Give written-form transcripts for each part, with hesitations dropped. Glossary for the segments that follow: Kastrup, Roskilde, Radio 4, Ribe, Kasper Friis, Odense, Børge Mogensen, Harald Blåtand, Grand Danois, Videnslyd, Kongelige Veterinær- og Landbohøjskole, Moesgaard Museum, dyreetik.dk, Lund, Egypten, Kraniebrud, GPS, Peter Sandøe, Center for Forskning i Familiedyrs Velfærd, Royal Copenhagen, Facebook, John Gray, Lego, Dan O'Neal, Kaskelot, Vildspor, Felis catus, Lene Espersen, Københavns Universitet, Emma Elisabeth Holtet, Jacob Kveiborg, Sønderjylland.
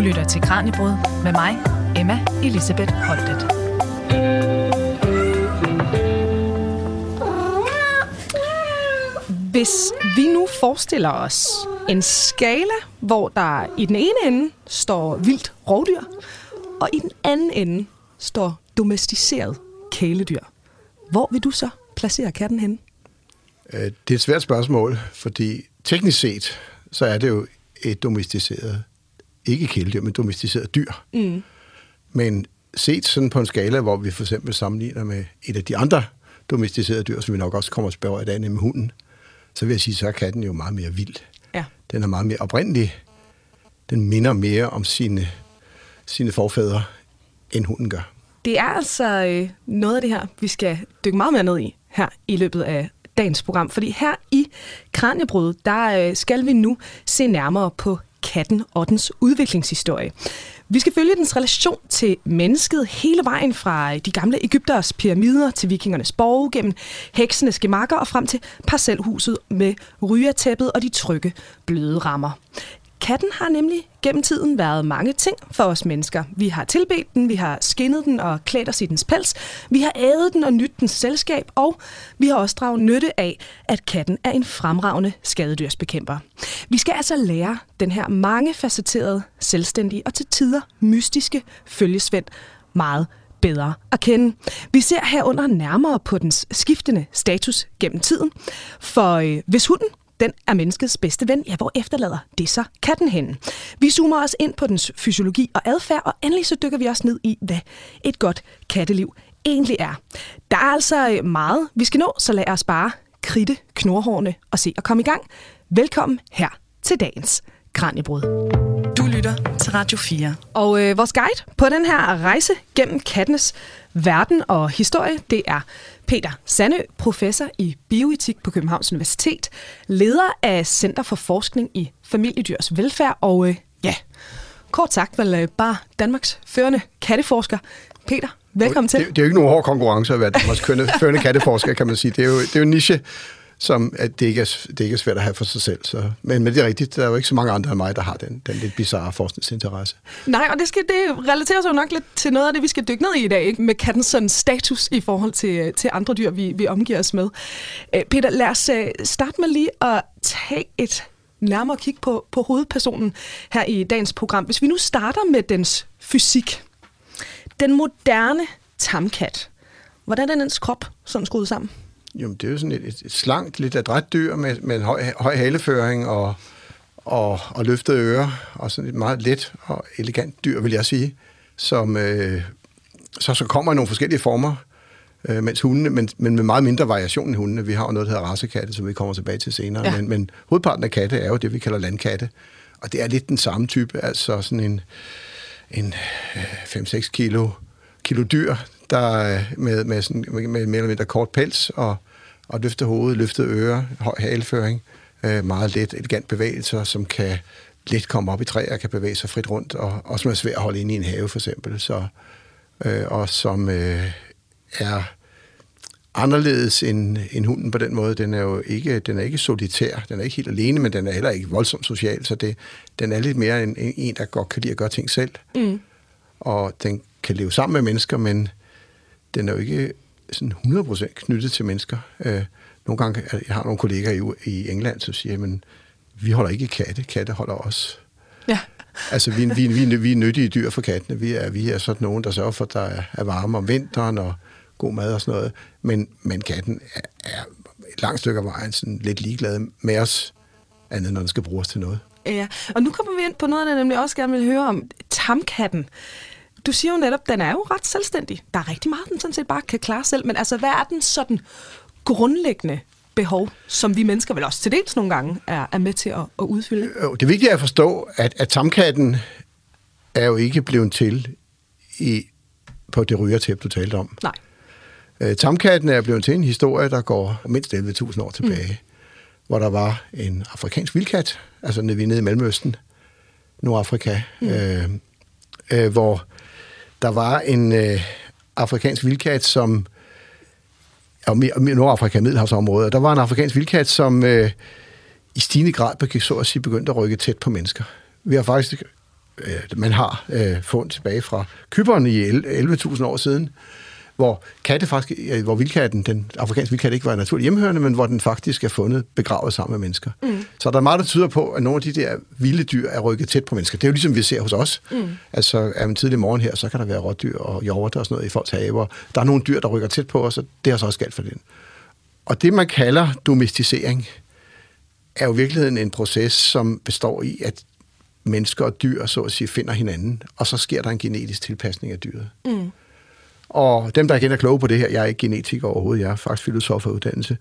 Du lytter til Kraniebrud med mig, Emma Elisabeth Holtet. Hvis vi nu forestiller os en skala, hvor der i den ene ende står vildt rovdyr, og i den anden ende står domesticeret kæledyr. Hvor vil du så placere katten henne? Det er et svært spørgsmål, fordi teknisk set, så er det jo et domesticeret, ikke kæledyr, men domesticeret dyr. Mm. Men set sådan på en skala, hvor vi for eksempel sammenligner med et af de andre domesticerede dyr, som vi nok også kommer og spørger i dag, nemlig hunden, så vil jeg sige, så er katten jo meget mere vild. Ja. Den er meget mere oprindelig. Den minder mere om sine forfædre, end hunden gør. Det er altså noget af det her, vi skal dykke meget mere ned i her i løbet af dagens program. Fordi her i Kraniebrud, der skal vi nu se nærmere på katten og dens udviklingshistorie. Vi skal følge dens relation til mennesket hele vejen fra de gamle Ægypters pyramider til vikingernes borge, gennem heksenes gemakker og frem til parcelhuset med rygertæppet og de trygge bløde rammer. Katten har nemlig gennem tiden været mange ting for os mennesker. Vi har tilbedt den, vi har skinnet den og klædt os i dens pels, vi har ædet den og nydt dens selskab, og vi har også draget nytte af, at katten er en fremragende skadedyrsbekæmper. Vi skal altså lære den her mangefacetterede, selvstændige og til tider mystiske følgesvend meget bedre at kende. Vi ser herunder nærmere på dens skiftende status gennem tiden, for hvis hunden den er menneskets bedste ven, ja, hvor efterlader det så katten henne? Vi zoomer også ind på dens fysiologi og adfærd, og endelig så dykker vi også ned i, hvad et godt katteliv egentlig er. Der er altså meget, vi skal nå, så lad os bare kridte knurhårene og se at komme i gang. Velkommen her til dagens Kraniebrud. Du lytter til Radio 4. Og vores guide på den her rejse gennem kattenes verden og historie, det er Peter Sandøe, professor i bioetik på Københavns Universitet, leder af Center for Forskning i Familiedyrs Velfærd, og kort sagt vel bare Danmarks førende katteforsker. Peter, velkommen til. Det er jo ikke nogen hård konkurrence at være Danmarks førende katteforsker, kan man sige. Det er jo en niche, som at det ikke er svært at have for sig selv. Så. Men det er rigtigt, der er jo ikke så mange andre end mig, der har den lidt bizarre forskningsinteresse. Nej, og det relaterer sig jo nok lidt til noget af det, vi skal dykke ned i dag, ikke? Med kattens sådan status i forhold til andre dyr, vi omgiver os med. Peter, lad os starte med lige at tage et nærmere kig på hovedpersonen her i dagens program. Hvis vi nu starter med dens fysik. Den moderne tamkat. Hvordan er dens krop sådan skruet sammen? Jamen, det er jo sådan et slankt, lidt adræt dyr med en høj haleføring og løftede ører, og sådan et meget let og elegant dyr, vil jeg sige, som så kommer i nogle forskellige former, mens hundene, men med meget mindre variation end hundene. Vi har jo noget, der hedder racekatte, som vi kommer tilbage til senere, ja. Men hovedparten af katte er jo det, vi kalder landkatte, og det er lidt den samme type, altså sådan en 5-6 kilo dyr, der med mere eller mindre kort pels og løftet hoved, løftet ører, høj haleføring, meget let, elegant bevægelser, som kan let komme op i træer, kan bevæge sig frit rundt, og som er svært at holde inde i en have, for eksempel. Så, og som er anderledes end hunden på den måde. Den er jo ikke solitær, den er ikke helt alene, men den er heller ikke voldsomt social, så den er lidt mere en, der godt kan lide at gøre ting selv. Mm. Og den kan leve sammen med mennesker, men den er jo ikke sådan 100% knyttet til mennesker. Nogle gange jeg har nogle kolleger i England, som siger, men vi holder ikke katte. Katte holder os. Ja. Altså, vi er nyttige dyr for kattene. Vi er sådan nogen, der sørger for, at der er varme om vinteren og god mad og sådan noget. Men katten er et langt stykke af vejen sådan lidt ligeglad med os, andet når den skal bruges til noget. Ja, og nu kommer vi ind på noget, jeg nemlig også gerne vil høre om. Tamkatten. Du siger jo netop, den er jo ret selvstændig. Der er rigtig meget, den sådan set bare kan klare selv. Men altså, hvad er den sådan grundlæggende behov, som vi mennesker vel også til dels nogle gange er med til at udfylde? Det vigtige er at forstå, at tamkatten er jo ikke blevet til på det rygertæppe, du talte om. Nej. Tamkatten er blevet til en historie, der går mindst 11.000 år tilbage, hvor der var en afrikansk vildkat, altså nede i Mellemøsten, Nordafrika, hvor der var en afrikansk vildkat, som Nordafrika, Middelhavsområdet, og der var en afrikansk vildkat, som i stigende grad så at sige, begyndte at rykke tæt på mennesker. Vi har faktisk man har fund tilbage fra Cypern i 11.000 år siden, hvor vildkatten, den afrikanske vildkat, ikke var naturligt hjemmehørende, men hvor den faktisk er fundet begravet sammen med mennesker. Mm. Så der er meget, der tyder på, at nogle af de der vilde dyr er rykket tæt på mennesker. Det er jo ligesom vi ser hos os. Mm. Altså, er man tidlig morgen her, så kan der være rådyr og hjorter og sådan noget i folks haver. Der er nogle dyr, der rykker tæt på os, og det har så også galt for den. Og det, man kalder domesticering, er jo i virkeligheden en proces, som består i, at mennesker og dyr, så at sige, finder hinanden, og så sker der en genetisk tilpasning af dyret. Mm. Og dem, der igen er kloge på det her, jeg er ikke genetiker overhovedet, jeg er faktisk filosof af uddannelse,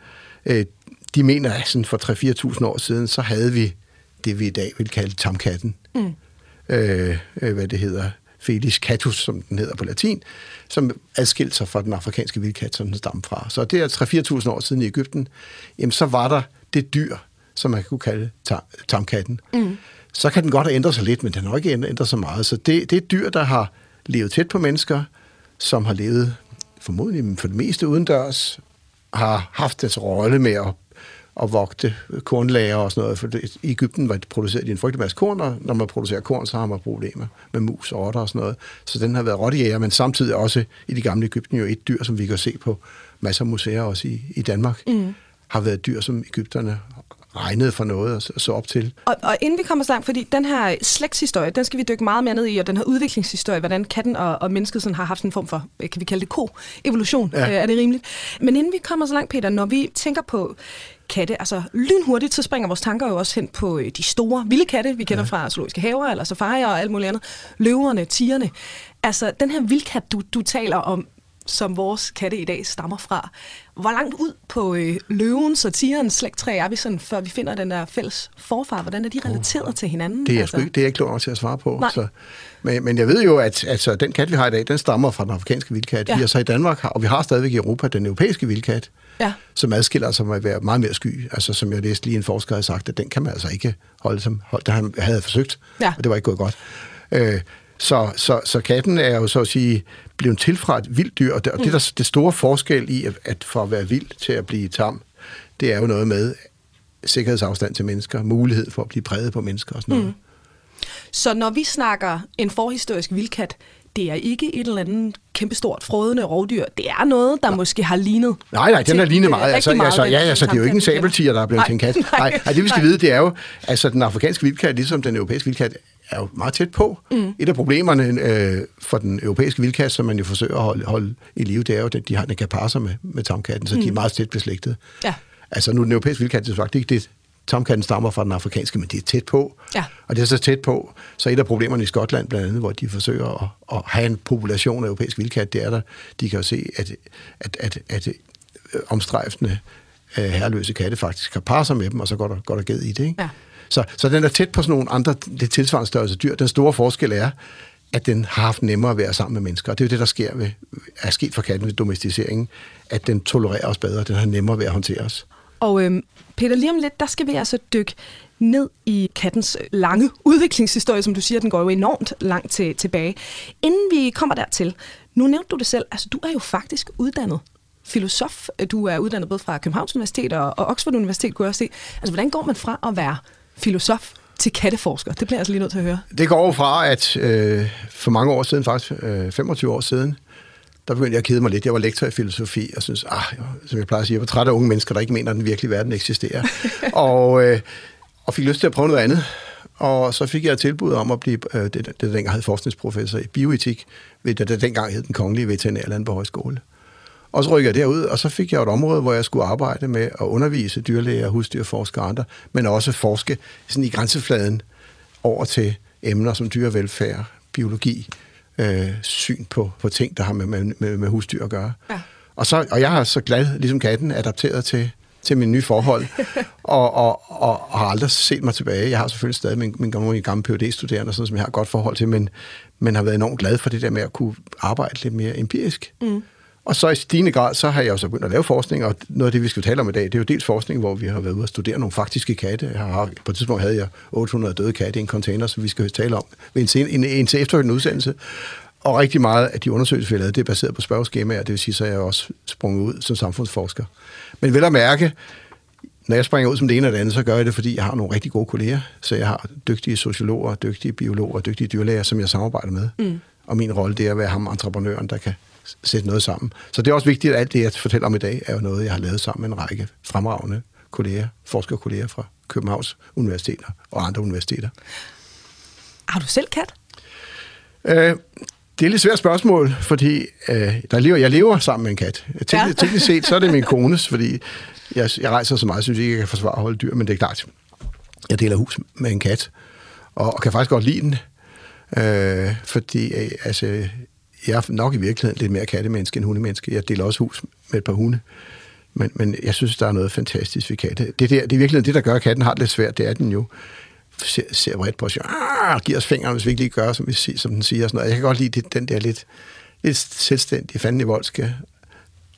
de mener, at sådan for 3-4.000 år siden, så havde vi det, vi i dag vil kalde tamkatten. Mm. Felis catus, som den hedder på latin, som adskilte sig fra den afrikanske vildkat, som den stammer fra. Så det er 3-4.000 år siden i Egypten, jamen så var der det dyr, som man kunne kalde tamkatten. Mm. Så kan den godt have ændret sig lidt, men den har ikke ændret sig meget. Så det er dyr, der har levet tæt på mennesker, som har levet formodentlig for det meste udendørs, har haft deres rolle med at vogte kornlager og sådan noget. For i Egypten var det produceret en frygtelig masse korn, og når man producerer korn, så har man problemer med mus og rotter og sådan noget. Så den har været rottejæger, men samtidig også i de gamle Egypten jo et dyr, som vi kan se på masser af museer også i Danmark, har været dyr, som egypterne regnede for noget og så op til. Og inden vi kommer så langt, fordi den her slægtshistorie, den skal vi dykke meget mere ned i, og den her udviklingshistorie, hvordan katten og mennesket sådan har haft en form for, kan vi kalde det evolution, ja. Er det rimeligt? Men inden vi kommer så langt, Peter, når vi tænker på katte, altså lynhurtigt, så springer vores tanker jo også hen på de store vilde katte, vi kender fra zoologiske haver, eller safarier og alt muligt andet, løverne, tigerne. Altså, den her vildkat, du taler om, som vores katte i dag stammer fra. Hvor langt ud på løvens og tigerens slægttræ er vi sådan, før vi finder den der fælles forfar? Hvordan er de relateret til hinanden? Det er jeg ikke klog nok til at svare på. Så. Men jeg ved jo, at altså, den kat, vi har i dag, den stammer fra den afrikanske vildkat. Ja. Vi er så i Danmark, og vi har stadigvæk i Europa den europæiske vildkat, som adskiller sig med at være meget mere sky. Altså, som jeg læste lige en forsker havde sagt, at den kan man altså ikke holde som hold. Det han havde forsøgt, og det var ikke gået godt. Så katten er jo så at sige blevet til fra et vildt dyr, og det der det store forskel i at fra at være vild til at blive tam, det er jo noget med sikkerhedsafstand til mennesker, mulighed for at blive præget på mennesker og sådan noget. Så når vi snakker en forhistorisk vildkat, det er ikke et eller andet kæmpestort frådende rovdyr. Det er noget, der måske har lignet. Nej, den har lignet meget. Altså, det er jo ikke en sabeltiger, der er blevet til en kat. Nej, det vi skal vide, det er jo, altså den afrikanske vildkat, ligesom den europæiske vildkat, er jo meget tæt på. Mm. Et af problemerne for den europæiske vildkat, som man jo forsøger at holde i live, det er jo, at den kan parre sig med tamkatten, så de er meget tæt beslægtet. Ja. Altså nu den europæiske vildkat, det er faktisk ikke det. Tamkatten stammer fra den afrikanske, men det er tæt på. Ja. Og det er så tæt på, så et af problemerne i Skotland blandt andet, hvor de forsøger at have en population af europæisk vildkat, det er der, de kan jo se, at omstrejfende herreløse katte faktisk kan parre sig med dem, og så går der ged i det, ikke? Ja. Så den er tæt på sådan nogle andre, det tilsvarende størrelse dyr. Den store forskel er, at den har haft nemmere at være sammen med mennesker. Og det er jo det, der er sket for katten ved domesticeringen, at den tolererer os bedre, den har nemmere ved at håndtere os. Og Peter, lige om lidt, der skal vi altså dykke ned i kattens lange udviklingshistorie, som du siger, den går jo enormt langt tilbage. Inden vi kommer dertil, nu nævnte du det selv, altså du er jo faktisk uddannet filosof. Du er uddannet både fra Københavns Universitet og Oxford Universitet, kunne jeg også se. Altså hvordan går man fra at være filosof til katteforsker? Det bliver jeg altså lige nødt til at høre. Det går jo fra, at for mange år siden, faktisk 25 år siden, der begyndte jeg at kede mig lidt. Jeg var lektor i filosofi, og synes, som jeg plejer at sige, jeg var træt af unge mennesker, der ikke mener, at den virkelige verden eksisterer. og fik lyst til at prøve noget andet. Og så fik jeg et tilbud om at blive, det dengang hed forskningsprofessor i bioetik, det dengang hed den Kongelige Veterinær- og Landbohøjskole. Og så rykkede jeg derud, og så fik jeg et område, hvor jeg skulle arbejde med at undervise dyrlæger, husdyrforskere og andre, men også forske sådan i grænsefladen over til emner som dyrevelfærd, biologi, syn på ting, der har med husdyr at gøre. Ja. Og jeg har så glad, ligesom katten, adapteret til mine nye forhold, og har aldrig set mig tilbage. Jeg har selvfølgelig stadig nogle gamle PhD-studerende, sådan, som jeg har et godt forhold til, men har været enormt glad for det der med at kunne arbejde lidt mere empirisk. Mm. Og så i stigende grad, så har jeg også begyndt at lave forskning, og noget af det, vi skal tale om i dag, det er jo dels forskning, hvor vi har været ude og studere nogle faktiske katte. På et tidspunkt havde jeg 800 døde katte i en container, som vi skal tale om ved en til efterfølgende udsendelse. Og rigtig meget af de undersøgelser, vi har lavet, det er baseret på spørgeskemaer, det vil sige, så er jeg også sprunget ud som samfundsforsker. Men vel at mærke, Når jeg springer ud som det ene og det andet, så gør jeg det, fordi jeg har nogle rigtig gode kolleger. Så jeg har dygtige sociologer, dygtige biologer, dygtige dyrlæger, som jeg samarbejder med. Mm. Og min rolle, det er at være ham, entreprenøren, der kan sætte noget sammen. Så det er også vigtigt, at alt det, jeg fortæller om i dag, er jo noget, jeg har lavet sammen med en række fremragende kolleger, forskerkolleger fra Københavns Universitet og andre universiteter. Har du selv kat? Det er et lidt svært spørgsmål, fordi jeg lever sammen med en kat. Teknisk set, så er det min kones, fordi jeg rejser så meget, synes jeg ikke, jeg kan forsvare at holde dyr, men det er klart. Jeg deler hus med en kat, og kan faktisk godt lide den, fordi jeg er nok i virkeligheden lidt mere kattemenneske end hundemenneske. Jeg deler også hus med et par hunde, men jeg synes, der er noget fantastisk ved katte. Det er virkelig det, der gør, at katten har det lidt svært, det er den jo. Ser bredt på os, giver os fingrene, hvis vi ikke lige gør, som den siger. Og sådan noget. Jeg kan godt lide den der lidt selvstændige, fanden i voldske,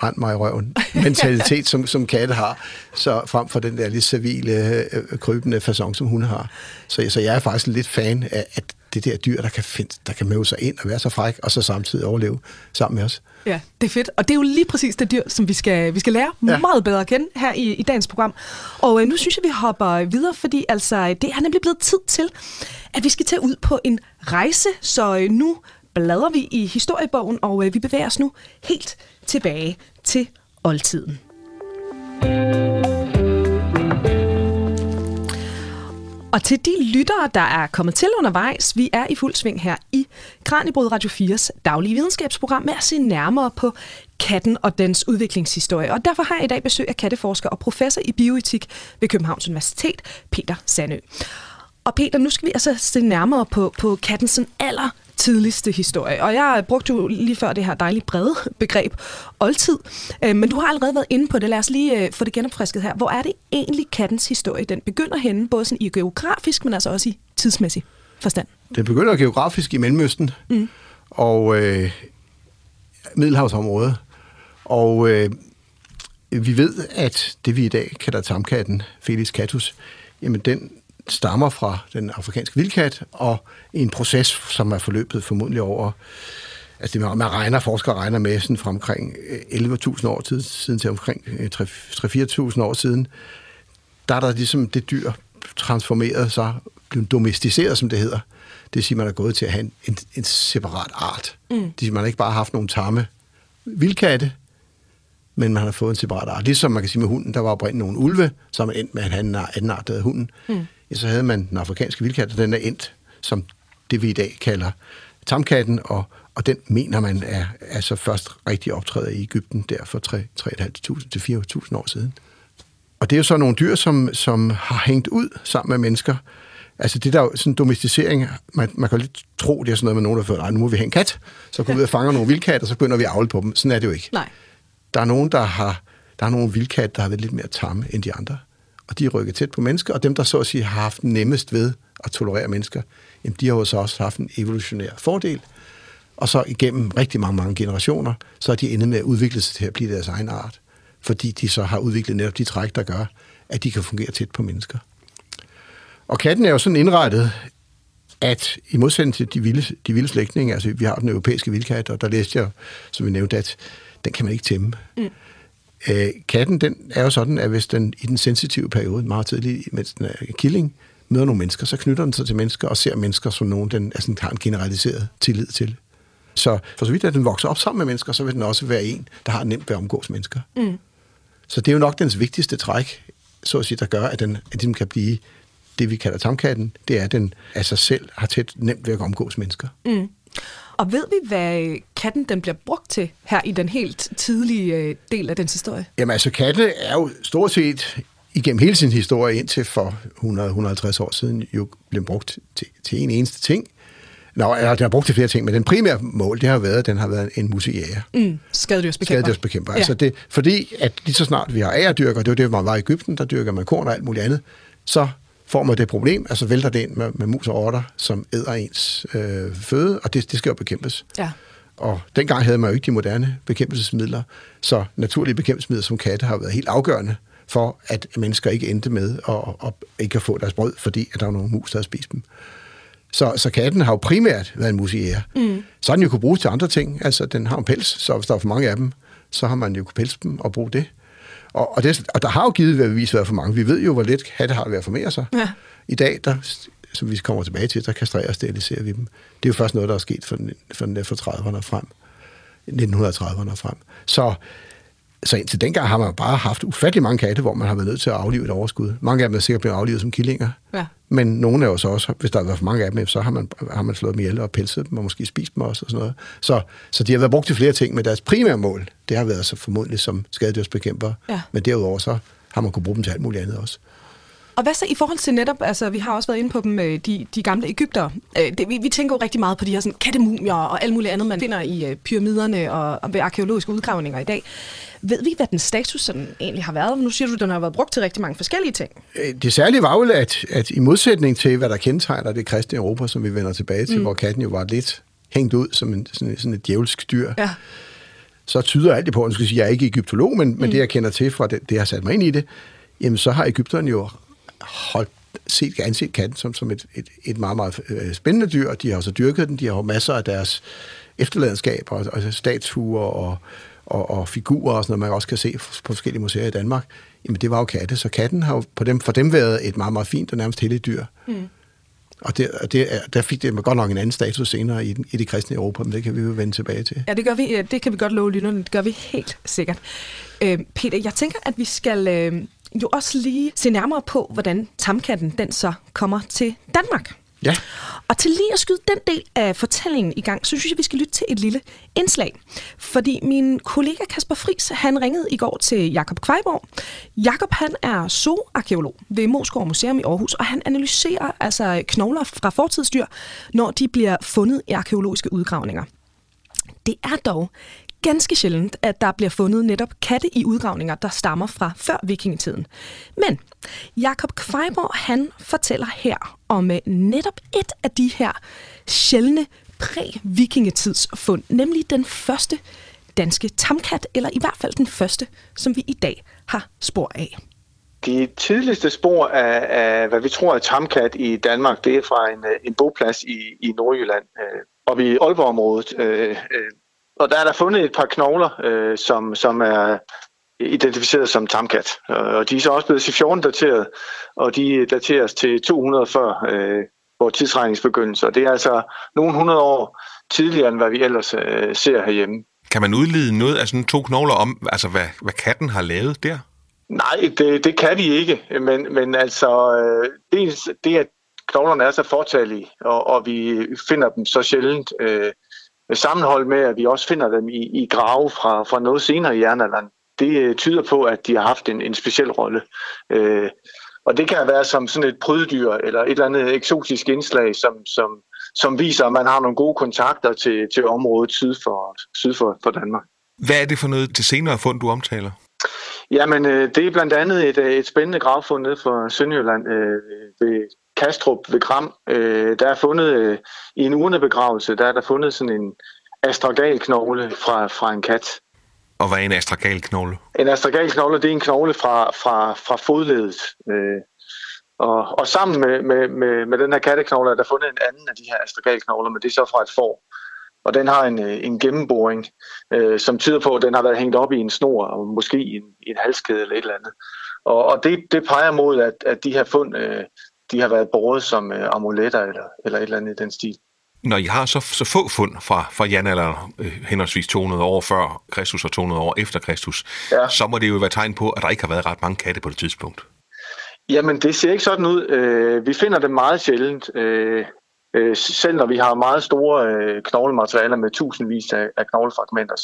rend mig i røven, mentalitet, som katte har, så frem for den der lidt servile, krybende façon, som hun har. Så jeg er faktisk lidt fan af at det der dyr, der kan møde sig ind og være så fræk, og så samtidig overleve sammen med os. Ja, det er fedt. Og det er jo lige præcis det dyr, som vi skal lære meget bedre at kende her i dagens program. Og nu synes jeg, vi hopper videre, fordi altså, det er nemlig blevet tid til, at vi skal tage ud på en rejse. Så nu bladrer vi i historiebogen, og vi bevæger os nu helt tilbage til oldtiden. Og til de lyttere, der er kommet til undervejs, vi er i fuld sving her i Kraniebrud Radio 4's daglige videnskabsprogram med at se nærmere på katten og dens udviklingshistorie. Og derfor har jeg i dag besøg af katteforsker og professor i bioetik ved Københavns Universitet, Peter Sandøe. Og Peter, nu skal vi altså se nærmere på kattens allertidligste historie. Og jeg brugte jo lige før det her dejligt brede begreb, oldtid. Men du har allerede været inde på det. Lad os lige få det genopfrisket her. Hvor er det egentlig kattens historie? Den begynder henne, både sådan i geografisk, men altså også i tidsmæssig forstand. Den begynder geografisk i Mellemøsten og Middelhavsområdet. Og vi ved, at det vi i dag kalder tamkatten, Felis catus, jamen den stammer fra den afrikanske vildkat, og en proces, som er forløbet formodentlig over, altså det forskere regner med sådan fra omkring 11.000 år siden til omkring 3-4.000 år siden, der ligesom det dyr transformerede sig, blev domesticeret, som det hedder. Det vil sige, man er gået til at have en separat art. Mm. Det vil sige, man har ikke bare haft nogle tamme vildkatte, men man har fået en separat art. Ligesom man kan sige med hunden, der var oprindeligt nogle ulve, så man endte med at have en anden art, der havde hunden. Mm. Ja, så havde man den afrikanske vildkat, og den er endt, som det vi i dag kalder tamkatten, og den mener man er altså først rigtig optræder i Egypten der for 3.500 til 4.000 år siden. Og det er jo så nogle dyr, som har hængt ud sammen med mennesker. Altså det der sådan domesticering, man kan lidt tro, det er sådan noget med nogen, der føler, nej, nu må vi have en kat, så går vi ud og fanger nogle vildkatte, og så begynder vi at avle på dem. Sådan er det jo ikke. Nej. Der er nogen, der er nogle vildkatte, der har været lidt mere tamme end de andre. Og de rykker tæt på mennesker, og dem, der så at sige har haft nemmest ved at tolerere mennesker, jamen de har jo så også haft en evolutionær fordel. Og så igennem rigtig mange generationer, så er de endet med at udvikle sig til at blive deres egen art, fordi de så har udviklet netop de træk, der gør, at de kan fungere tæt på mennesker. Og katten er jo sådan indrettet, at i modsætning til de vilde slægtninge, altså vi har den europæiske vildkat, og der læste jeg, som vi nævnte, at den kan man ikke tæmme. Mm. Katten, den er jo sådan, at hvis den i den sensitive periode, meget tidligt, mens den er killing, møder nogle mennesker, så knytter den sig til mennesker og ser mennesker som nogen, den altså, har en generaliseret tillid til. Så for så vidt, at den vokser op sammen med mennesker, så vil den også være en, der har nemt ved at omgås mennesker. Mm. Så det er jo nok dens vigtigste træk, så at sige, der gør, at den kan blive det, vi kalder tamkatten, det er, at den af sig selv har tæt nemt ved at omgås mennesker. Mm. Og ved vi, hvad katten den bliver brugt til her i den helt tidlige del af dens historie? Jamen altså, katten er jo stort set igennem hele sin historie indtil for 100-150 år siden jo blev brugt til en eneste ting. Nå, den har brugt til flere ting, men den primære mål, det har været, at den har været en museager. Mm, skadedyrsbekæmper. Ja. Altså det, fordi at lige så snart vi har agerdyrker, det var det, man var i Egypten, der dyrker man korn og alt muligt andet, så får man det problem, altså vælter det ind med mus og rotter, som æder ens føde, og det skal jo bekæmpes. Ja. Og dengang havde man jo ikke de moderne bekæmpelsesmidler, så naturlige bekæmpelsesmidler som katte har været helt afgørende for, at mennesker ikke endte med at ikke at få deres brød, fordi at der var nogle mus, der havde spist dem. Så katten har jo primært været en museager. Mm. Så har den jo kunne bruges til andre ting. Altså, den har en pels, så hvis der er for mange af dem, så har man jo kunne pelse dem og bruge det. Og der har jo givetvis været for mange. Vi ved jo, hvor let katte har det ved at formere sig. Ja. I dag, der, som vi kommer tilbage til, der kastrerer og steriliserer vi dem. Det er jo først noget, der er sket fra 30'erne og frem. 1930'erne og frem. Så indtil dengang har man bare haft ufattelig mange katte, hvor man har været nødt til at aflive et overskud. Mange af dem er sikkert blevet aflivet som killinger. Ja. Men nogle af os også, hvis der har været for mange af dem, så har man slået dem ihjel og pelset dem, og måske spist dem også og sådan noget. Så de har været brugt til flere ting, men deres primære mål, det har været så formodentlig som skadedyrsbekæmpere. Ja. Men derudover så har man kunnet bruge dem til alt muligt andet også. Og hvad så i forhold til netop, altså vi har også været inde på dem, de gamle egyptere. Vi tænker jo rigtig meget på de her sådan kattemumier og alt muligt andet, man finder i pyramiderne og ved arkæologiske udgravninger i dag. Ved vi, hvad den status sådan egentlig har været? Nu siger du, at den har været brugt til rigtig mange forskellige ting. Det særlige var jo, at i modsætning til, hvad der kendetegner det kristne Europa, som vi vender tilbage til, hvor katten jo var lidt hængt ud som sådan et djævelsk dyr, ja. Så tyder alt det på, at jeg er ikke egyptolog, men det, jeg kender til fra det, jeg har sat mig ind i det, jamen så har egypterne jo anset katten som et meget, meget spændende dyr. De har også dyrket den, de har masser af deres efterladenskaber og statuer og figurer og sådan noget, man også kan se på forskellige museer i Danmark. Jamen det var jo katte, så katten har jo for dem været et meget, meget fint og nærmest helligt dyr. Mm. Og der fik det godt nok en anden status senere i det kristne Europa, men det kan vi jo vende tilbage til. Ja, det gør vi. Det kan vi godt love lytterne. Det gør vi helt sikkert. Peter, jeg tænker, at vi skal jo også lige se nærmere på, hvordan tamkatten den så kommer til Danmark. Ja. Og til lige at skyde den del af fortællingen i gang, så synes jeg, vi skal lytte til et lille indslag. Fordi min kollega Kasper Friis, han ringede i går til Jacob Kveiborg. Jacob, han er zooarkæolog ved Moesgaard Museum i Aarhus, og han analyserer altså knogler fra fortidsdyr, når de bliver fundet i arkæologiske udgravninger. Det er dog ganske sjældent, at der bliver fundet netop katte i udgravninger, der stammer fra før vikingetiden. Men Jacob Kveiborg, han fortæller her om netop et af de her sjældne præ-vikingetidsfund, nemlig den første danske tamkat, eller i hvert fald den første, som vi i dag har spor af. De tidligste spor af hvad vi tror er tamkat i Danmark, det er fra en boplads i Nordjylland, og i Aalborg-området. Og der er der fundet et par knogler, som er identificeret som tamkat. Og de er så også blevet C14-dateret, og de dateres til 200 før vores tidsregningsbegyndelse. Og det er altså nogle 100 år tidligere, end hvad vi ellers ser herhjemme. Kan man udlede noget af sådan to knogler om, altså hvad katten har lavet der? Nej, det kan de ikke. Men altså, det at knoglerne er så fortallige, og vi finder dem så sjældent, sammenholdt med, at vi også finder dem i grave fra noget senere i jernalderen, det tyder på, at de har haft en speciel rolle. Og det kan være som sådan et pryddyr eller et eller andet eksotisk indslag, som viser, at man har nogle gode kontakter til området syd for Danmark. Hvad er det for noget til senere fund, du omtaler? Jamen, det er blandt andet et spændende gravfund nede fra Sønderjylland ved Kastrup ved Kram, der er fundet i en urnebegravelse, der er fundet sådan en astragalknogle fra en kat. Og hvad er en astragalknogle? En astragalknogle, det er en knogle fra fodledet. Og sammen med den her katteknogle er der fundet en anden af de her astragalknogler, men det er så fra et får. Og den har en gennemboring, som tyder på, at den har været hængt op i en snor, og måske i en halskæde eller et eller andet. Og det peger mod, at de her fund de har været båret som amuletter eller et eller andet i den stil. Når I har så få fund fra jernalderen, henholdsvis 200 år før Kristus og 200 år efter Kristus, ja, så må det jo være tegn på, at der ikke har været ret mange katte på det tidspunkt. Jamen, det ser ikke sådan ud. Vi finder det meget sjældent, selv når vi har meget store knoglematerialer med tusindvis af knoglefragmenter,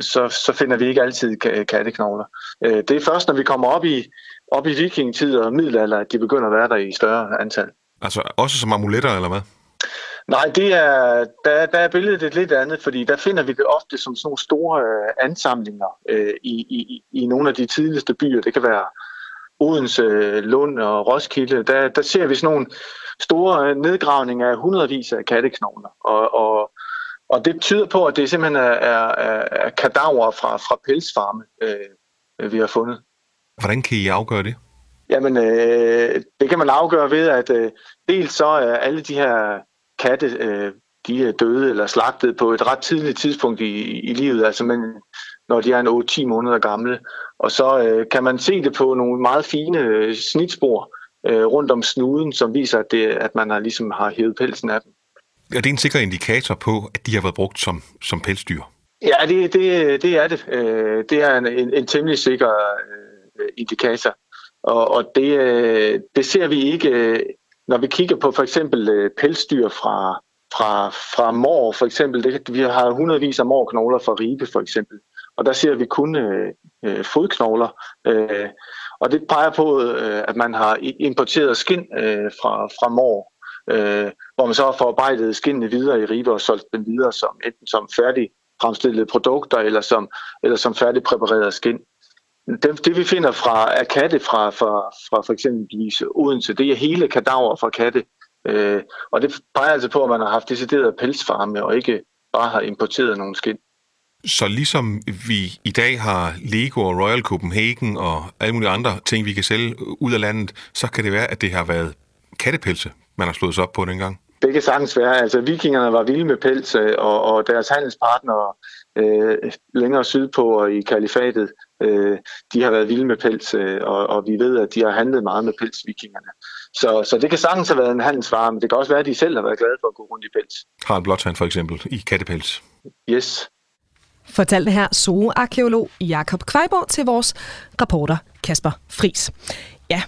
så finder vi ikke altid katteknogler. Det er først, når vi kommer op i vikingetid og middelalder, at de begynder at være der i større antal. Altså også som amuletter, eller hvad? Nej, der er billedet et lidt andet, fordi der finder vi det ofte som sådan nogle store ansamlinger i nogle af de tidligste byer. Det kan være Odense, Lund og Roskilde. Der ser vi sådan nogle store nedgravninger af hundredvis af katteknogler, og det tyder på, at det simpelthen er kadaver fra pelsfarme, vi har fundet. Hvordan kan I afgøre det? Jamen, det kan man afgøre ved, at dels så er alle de her katte, de er døde eller slagtet på et ret tidligt tidspunkt i livet, altså når de er en 8-10 måneder gamle. Og så kan man se det på nogle meget fine snitspor rundt om snuden, som viser, at man ligesom har hævet pelsen af dem. Er det en sikker indikator på, at de har været brugt som pelsdyr? Ja, det er det. Det er en temmelig sikker indikator. Og det ser vi ikke, når vi kigger på for eksempel pelsdyr fra mår, for eksempel. Vi har hundredvis af mårknogler fra Ribe, for eksempel. Og der ser vi kun fodknogler. Og det peger på, at man har importeret skind fra mår, hvor man så har forarbejdet skindene videre i Ribe og solgt dem videre som enten som færdigfremstillede produkter eller som færdigpræparerede skind. Det vi finder af katte fra for eksempelvis Odense, det er hele kadaver fra katte. Og det peger altså på, at man har haft decideret pelsfarme og ikke bare har importeret nogle skind. Så ligesom vi i dag har Lego og Royal Copenhagen og alle mulige andre ting, vi kan sælge ud af landet, så kan det være, at det har været kattepelse, man har slået sig op på dengang. Det kan sagtens være. Altså, vikingerne var vilde med pels, og deres handelspartnere længere sydpå i kalifatet, de har været vilde med pels, og vi ved, at de har handlet meget med pels, vikingerne. Så det kan sagtens have været en handelsvare, men det kan også være, at de selv har været glade for at gå rundt i pels. Harald Blåtand for eksempel, i kattepels. Yes. Fortalte her zooarkæolog Jacob Kveiborg til vores reporter Kasper Friis. Ja,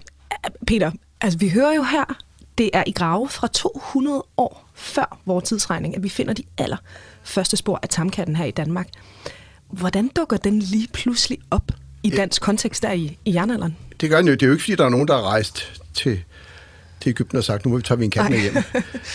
Peter, altså vi hører jo her, det er i grave fra 200 år før vores tidsregning, at vi finder de allerførste spor af tamkatten her i Danmark. Hvordan dukker den lige pludselig op i dansk kontekst der i jernalderen? Det gør den jo. Det er jo ikke, fordi der er nogen, der har rejst til Egypten og sagt, nu må vi tage en kat med hjem.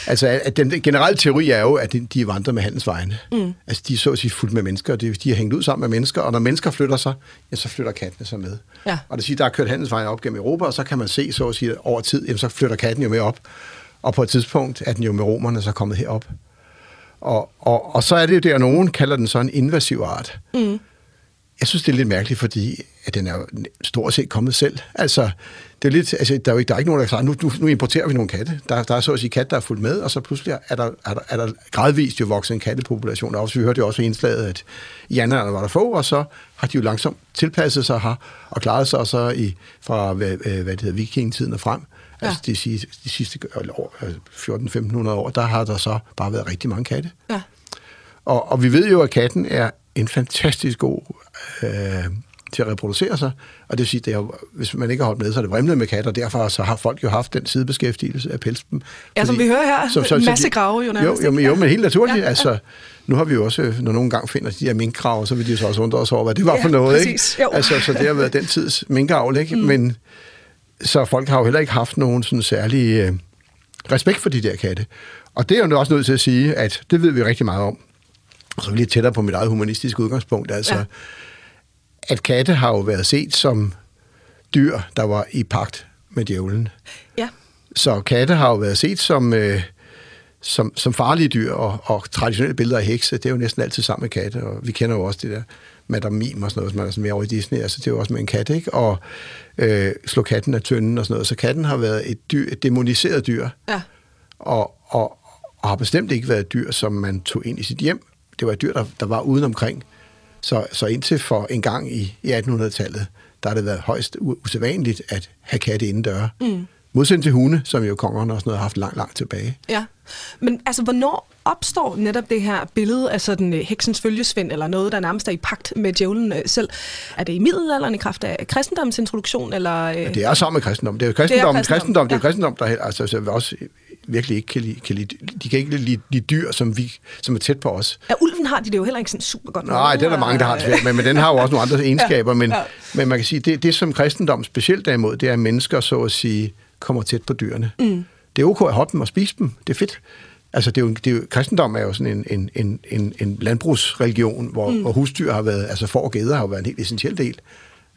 Altså, at den generelle teori er jo, at de vandrer med handelsvejene. Mm. Altså, de er så at sige fuldt med mennesker, og de har hængt ud sammen med mennesker, og når mennesker flytter sig, ja, så flytter kattene sig med. Ja. Og det siger, der er kørt handelsvejene op gennem Europa, og så kan man se, så at sige, over tid, jamen, så flytter katten jo med op. Og på et tidspunkt er den jo med romerne så kommet herop. Og så er det jo der, nogen kalder den så en invasiv art. Mm. Jeg synes, det er lidt mærkeligt, fordi at den er stort set kommet selv. Altså, det er lidt, altså der er ikke nogen, der siger, nu importerer vi nogle katte. Der er så at sige katte, der er fulgt med, og så pludselig er der gradvist jo vokset en kattepopulation. Og vi hørte jo også i indslaget, at i jernalderen var der få, og så har de jo langsomt tilpasset sig her og klaret sig så fra vikingetiden og frem. Ja. Altså de sidste 1400-1500 år, der har der så bare været rigtig mange katte. Ja. Og vi ved jo, at katten er en fantastisk god til at reproducere sig, og det vil sige, det er jo, hvis man ikke har holdt med, så er det vrimlet med katter, og derfor så har folk jo haft den sidebeskæftigelse af pelsen. Ja, som vi hører her, en masse grave jo nærmest. Jo, men helt naturligt. Ja. Altså, nu har vi jo også, når nogle gange finder de her minkgrave, så vil de så også undre os over, hvad det var for noget, præcis. Ikke? Altså, så det har været den tids minkavl, ikke? Mm. Men så folk har jo heller ikke haft nogen sådan særlig respekt for de der katte. Og det er jo også nødt til at sige, at det ved vi rigtig meget om. Og så er vi lidt tættere på mit eget humanistiske udgangspunkt, altså, ja. At katte har jo været set som dyr, der var i pagt med djævlen. Ja. Så katte har jo været set som farlige dyr, og traditionelle billeder af hekse, det er jo næsten altid sammen med katte, og vi kender jo også det der Madame Mim og sådan noget, som man er mere over i Disney, altså det er jo også med en kat, ikke? Og slå katten af tønden og sådan noget. Så katten har været et dæmoniseret dyr, ja. Og har bestemt ikke været et dyr, som man tog ind i sit hjem. Det var et dyr, der var uden omkring. Så indtil for en gang i 1800-tallet, der har det været højst usædvanligt at have katte indendøre. Mm. Modsætning til hunde, som jo kongerne og sådan noget har haft langt, langt tilbage. Ja, men altså, hvornår opstår netop det her billede af sådan heksens følgesvend, eller noget, der nærmest er i pagt med djævlen selv? Er det i middelalderen i kraft af kristendommens introduktion, eller? Ja, det er sammen med kristendom. Det er jo kristendom, ja. Kristendom, der altså også virkelig ikke kan lide dyr, som er tæt på os. Ja, ulven har de det jo heller ikke sådan super godt. Nej, det er der mange, der har det, men den har jo også nogle andre egenskaber, ja, ja. Men man kan sige, det som kristendom specielt derimod, det er, at mennesker så at sige kommer tæt på dyrene. Mm. Det er okay at hoppe dem og spise dem. Det er fedt. Altså, kristendom er jo sådan en landbrugsreligion, hvor husdyr har været, altså får og geder har jo været en helt essentiel del.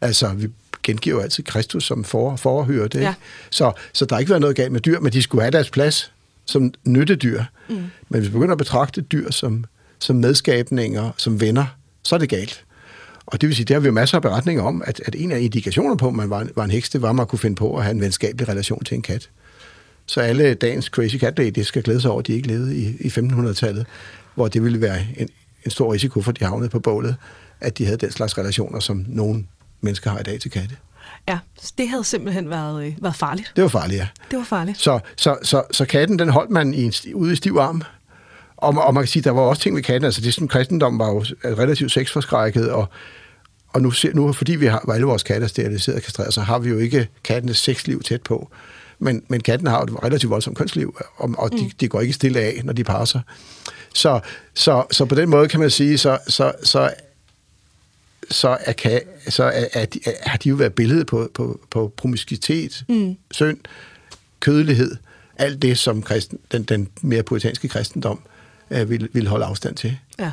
Altså, vi gengiver jo altid Kristus som forhører det. Ja. Så der har ikke været noget galt med dyr, men de skulle have deres plads som nyttedyr. Mm. Men hvis vi begynder at betragte dyr som medskabninger, som venner, så er det galt. Og det vil sige, der har vi jo masser af beretninger om, at en af indikationer på, at man var en heks, det var, at man kunne finde på at have en venskabelig relation til en kat. Så alle dagens crazy cat lady skal glæde sig over, at de ikke levede i 1500-tallet, hvor det ville være en stor risiko for, de havnede på bålet. at de havde den slags relationer, som nogle mennesker har i dag til katte. Ja, det havde simpelthen været farligt. Det var farligt, ja. Det var farligt. Så katten, den holdt man ude i stiv arm. Og man kan sige, der var også ting ved katten. Altså, det som kristendom var jo relativt sexforskrækket, og nu fordi vi har alle vores katter steriliseret og kastreret, så har vi jo ikke kattenes sexliv tæt på. Men katten har et relativt voldsomt kønsliv, og de går ikke stille af, når de parer sig. Så på den måde kan man sige, har de jo været billedet på promiskuitet, synd, kødelighed, alt det, som den mere puritanske kristendom ville holde afstand til. Ja.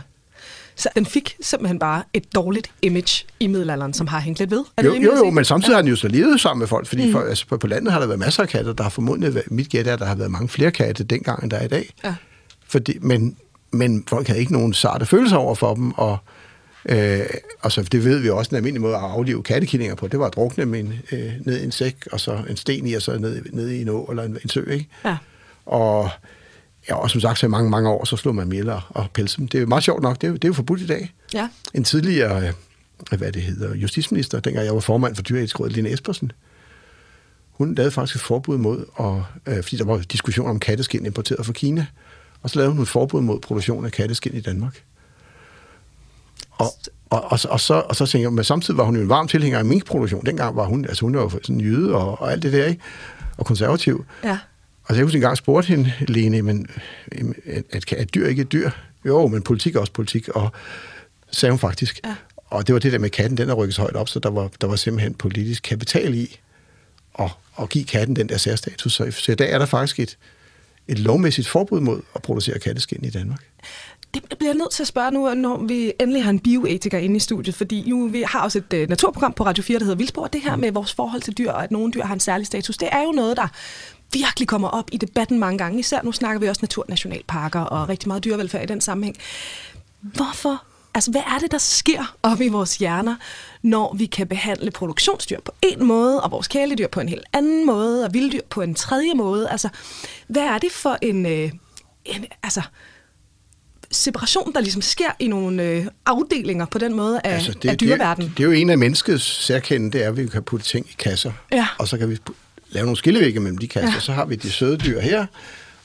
Så den fik simpelthen bare et dårligt image i middelalderen, som har hængt lidt ved. Jo, men samtidig har den jo så levet sammen med folk, fordi på landet har der været masser af katter, der har formodentlig været, mit gæt er, der har været mange flere katte dengang, end der er i dag. Ja. Men folk havde ikke nogen sarte følelser over for dem, og så det ved vi også, en almindelig måde at aflive kattekillinger på, det var at drukne dem ned i en sæk, og så en sten i, og så ned i en å eller en sø, ikke? Ja. Og som sagt, så i mange år, så slog man mjælder og pelse dem. Det er jo meget sjovt nok, det er jo forbudt i dag. Ja. En tidligere, justitsminister, dengang jeg var formand for dyreetisk råd, Lene Espersen, hun lavede faktisk et forbud mod, fordi der var diskussion om katteskind importeret fra Kina, og så lavede hun et forbud mod produktion af katteskind i Danmark. Og så tænkte jeg, men samtidig var hun jo en varm tilhænger af minkproduktion. Dengang var hun var jo sådan en jyde og alt det der, ikke? Og konservativ. Ja. Og så jeg husker engang spurgte hende, Lene, men at dyr ikke er dyr? Jo, men politik er også politik, og sagde hun faktisk. Ja. Og det var det der med katten, den der rykkes højt op, så der var simpelthen politisk kapital i at give katten den der særstatus. Så i dag er der faktisk et lovmæssigt forbud mod at producere katteskind i Danmark. Det bliver nødt til at spørge nu, når vi endelig har en bioetiker inde i studiet, fordi nu vi har også et naturprogram på Radio 4, der hedder Vildspor, og det her med vores forhold til dyr, og at nogle dyr har en særlig status, det er jo noget, der virkelig kommer op i debatten mange gange. Især nu snakker vi også naturnationalparker og rigtig meget dyrevelfærd i den sammenhæng. Hvorfor? Altså, hvad er det, der sker oppe i vores hjerner, når vi kan behandle produktionsdyr på en måde, og vores kæledyr på en helt anden måde, og vilddyr på en tredje måde? Altså, hvad er det for en separation, der ligesom sker i nogle afdelinger på den måde af, altså af dyreverdenen? Det er jo en af menneskets særkende, det er, at vi kan putte ting i kasser, ja. Og så kan vi lave nogle skillevægge mellem de kasser, ja. Så har vi de søde dyr her,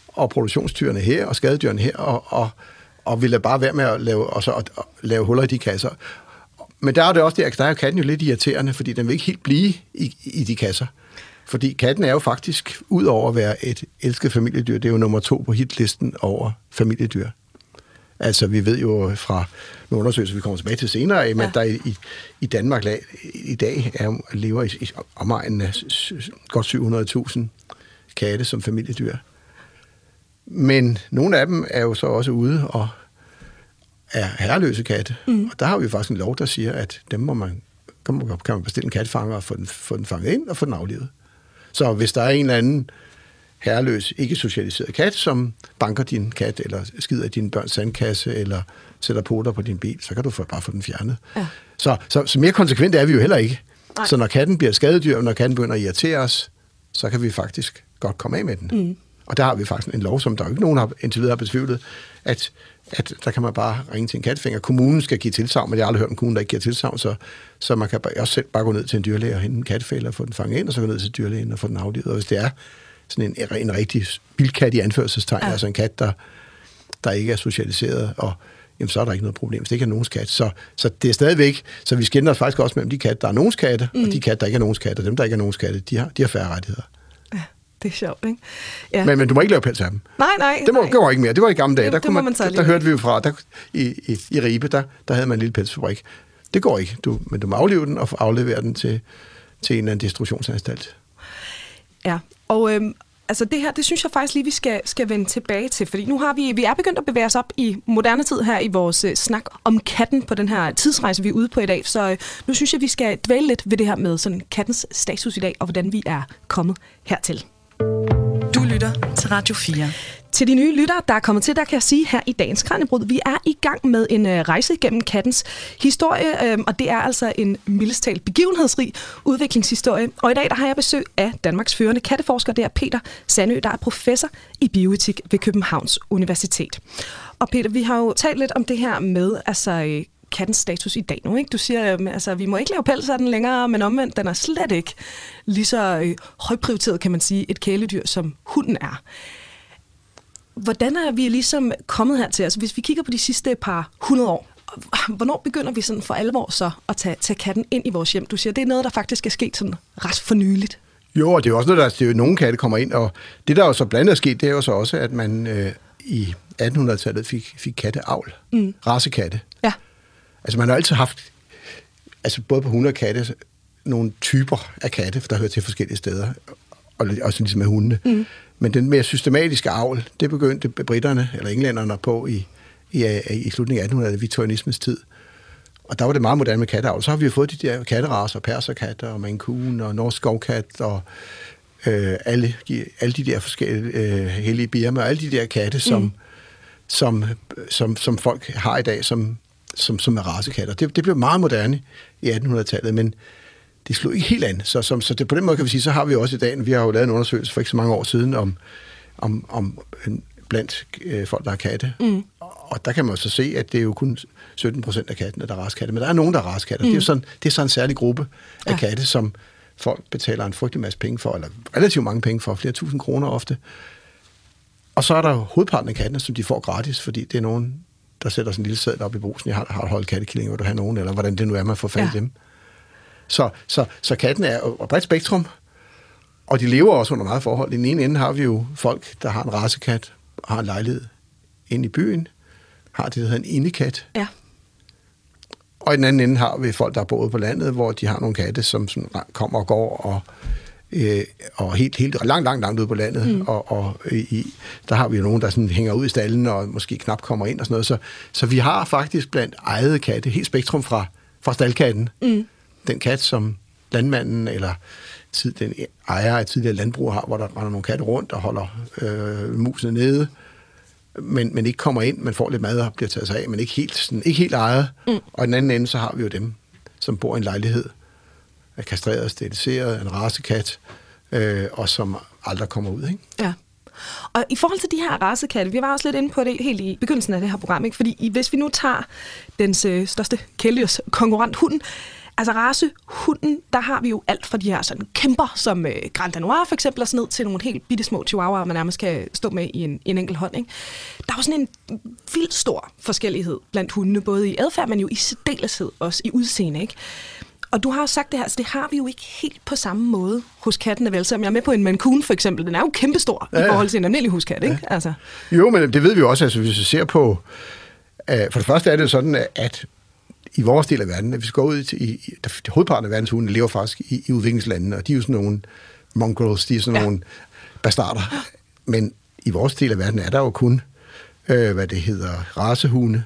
og produktionsdyrene her, og skadedyrene her, og vi lader bare være med at lave huller i de kasser. Men der er det også det, at der er katten jo lidt irriterende, fordi den vil ikke helt blive i de kasser. Fordi katten er jo faktisk, ud over at være et elsket familiedyr, det er jo nummer 2 på hitlisten over familiedyr. Altså, vi ved jo fra nogle undersøgelser, vi kommer tilbage til senere, at der i Danmark i dag lever i omegnen af godt 700.000 katte som familiedyr. Men nogle af dem er jo så også ude og er herreløse katte. Mm. Og der har vi faktisk en lov, der siger, at dem må kan man bestille en kattefanger og få den fanget ind og få den aflivet. Så hvis der er en eller anden herreløs, ikke socialiseret kat, som banker din kat, eller skider i din børns sandkasse, eller sætter poter på din bil, så kan du bare få den fjernet. Ja. Så mere konsekvent er vi jo heller ikke. Nej. Så når katten bliver skadedyr, og når katten begynder at irritere os, så kan vi faktisk godt komme af med den. Mm. Og der har vi faktisk en lov, som der jo ikke nogen har indtil videre betvivlet, at der kan man bare ringe til en kattefinger. Kommunen skal give tilsagn, men jeg har aldrig hørt om kommunen, der ikke giver tilsagn, så man kan også selv bare gå ned til en dyrlæge og hente en kattefælde og få den fanget ind, og så gå ned til dyrlægen og få den aflivet. Og hvis det er sådan en rigtig bildkat i anførselstegn, ja. Altså en kat, der ikke er socialiseret, og jamen, så er der ikke noget problem, hvis det ikke er nogens kat. Så det er stadigvæk, så vi skænder os faktisk også mellem de katte, der er nogens katte, og de katte, der ikke er nogens katte, og dem, der ikke er nogens katte, de har færre rettigheder. Det er sjovt, ikke? Ja. Men du må ikke lave pels af dem. Nej. Det gjorde ikke mere. Det var i gamle dage. Jamen, der hørte vi jo fra, i Ribe, der havde man en lille pelsfabrik. Det går ikke. Men du må aflive den og aflevere den til en eller anden destruktionsanstalt. Ja, og det her, det synes jeg faktisk lige, vi skal vende tilbage til, fordi nu har vi er begyndt at bevæge os op i moderne tid her i vores snak om katten på den her tidsrejse, vi er ude på i dag. Så nu synes jeg, vi skal dvæle lidt ved det her med sådan kattens status i dag, og hvordan vi er kommet hertil. Du lytter til Radio 4. Til de nye lyttere, der er kommet til, der kan jeg sige her i dagens Kraniebrud, vi er i gang med en rejse gennem kattens historie, og det er altså en mildest talt begivenhedsrig udviklingshistorie. Og i dag der har jeg besøg af Danmarks førende katteforsker, det er Peter Sandøe, der er professor i bioetik ved Københavns Universitet. Og Peter, vi har jo talt lidt om det her med, altså kattens status i dag nu, ikke? Du siger, altså, vi må ikke lave pels af den længere, men omvendt, den er slet ikke lige så højprioriteret, kan man sige, et kæledyr, som hunden er. Hvordan er vi ligesom kommet hertil? Altså, hvis vi kigger på de sidste par 100 år, hvornår begynder vi sådan for alvor så at tage katten ind i vores hjem? Du siger, det er noget, der faktisk er sket sådan ret for nyligt. Jo, og det er jo også noget, der er nogle katte kommer ind, og det, der jo så blandt andet er sket, det er jo så også, at man i 1800-tallet fik katteavl. Mm. Racekatte. Ja. Altså, man har altid haft, altså både på hunde og katte, nogle typer af katte, der hører til forskellige steder, og også ligesom med hundene. Mm. Men den mere systematiske avl, det begyndte britterne, eller englænderne på i slutningen af 1800-tallet, viktorianismens tid. Og der var det meget moderne med katteavl. Så har vi jo fået de der katteraser, perserkatter og mancun og norsk skovkat og alle de der forskellige hellige birma og alle de der katte, som folk har i dag, som er racekatter. Det blev meget moderne i 1800-tallet, men det slog ikke helt an. Så det, på den måde kan vi sige, så har vi også i dag, vi har jo lavet en undersøgelse for ikke så mange år siden om blandt folk, der har katte. Mm. Og der kan man jo så se, at det er jo kun 17% af kattene, der er racekatte. Men der er nogen, der er racekatter. Mm. Det er sådan en særlig gruppe af katte, som folk betaler en frygtelig masse penge for, eller relativt mange penge for, flere tusind kroner ofte. Og så er der hovedparten af kattene, som de får gratis, fordi det er nogen, der sætter sådan en lille sædel op i brusen, jeg har holdt kattekillinger, hvor du har nogen, eller hvordan det nu er, man får fat i dem. Så katten er et bredt spektrum, og de lever også under meget forhold. I den ene ende har vi jo folk, der har en racekat, har en lejlighed inde i byen, har det, der hedder en indekat. Ja. Og i den anden ende har vi folk, der er boet på landet, hvor de har nogle katte, som kommer og går, og helt langt ude på landet. Mm. Og der har vi jo nogen, der sådan hænger ud i stallen, og måske knap kommer ind og sådan noget. Så vi har faktisk blandt ejede katte, helt spektrum fra staldkatten. Mm. Den kat, som landmanden eller den ejer af tidligere landbrug har, hvor der render nogle katte rundt og holder musene nede, men ikke kommer ind, man får lidt mad og bliver taget sig af, men ikke helt ejet. Mm. Og i den anden ende, så har vi jo dem, som bor i en lejlighed, er kastreret, steriliseret, en racekat, og som aldrig kommer ud, ikke? Ja. Og i forhold til de her racekatte, vi var også lidt inde på det helt i begyndelsen af det her program, ikke? Fordi hvis vi nu tager dens største kæledyrs konkurrent, hunden, altså racehunden, der har vi jo alt fra de her sådan kæmper, som Grand Danois for eksempel, og så ned til nogle helt bitte små chihuahuaer, man nærmest kan stå med i en enkelt hånd, ikke? Der er jo sådan en vildt stor forskellighed blandt hundene, både i adfærd, men jo i særdeleshed også i udseende, ikke? Og du har jo sagt det her, så det har vi jo ikke helt på samme måde hos kattene, vel? Som jeg er med på en mancun for eksempel, den er jo kæmpestor i forhold til en almindelig huskat, ikke? Ja. Altså. Jo, men det ved vi også, altså hvis vi ser på... For det første er det sådan, at i vores del af verden, at vi skal gå ud til hovedparten af verdens hunde, lever faktisk i udviklingslandene, og de er jo sådan nogle mongrels, de er sådan nogle bastarder. Men i vores del af verden er der jo kun, racehunde,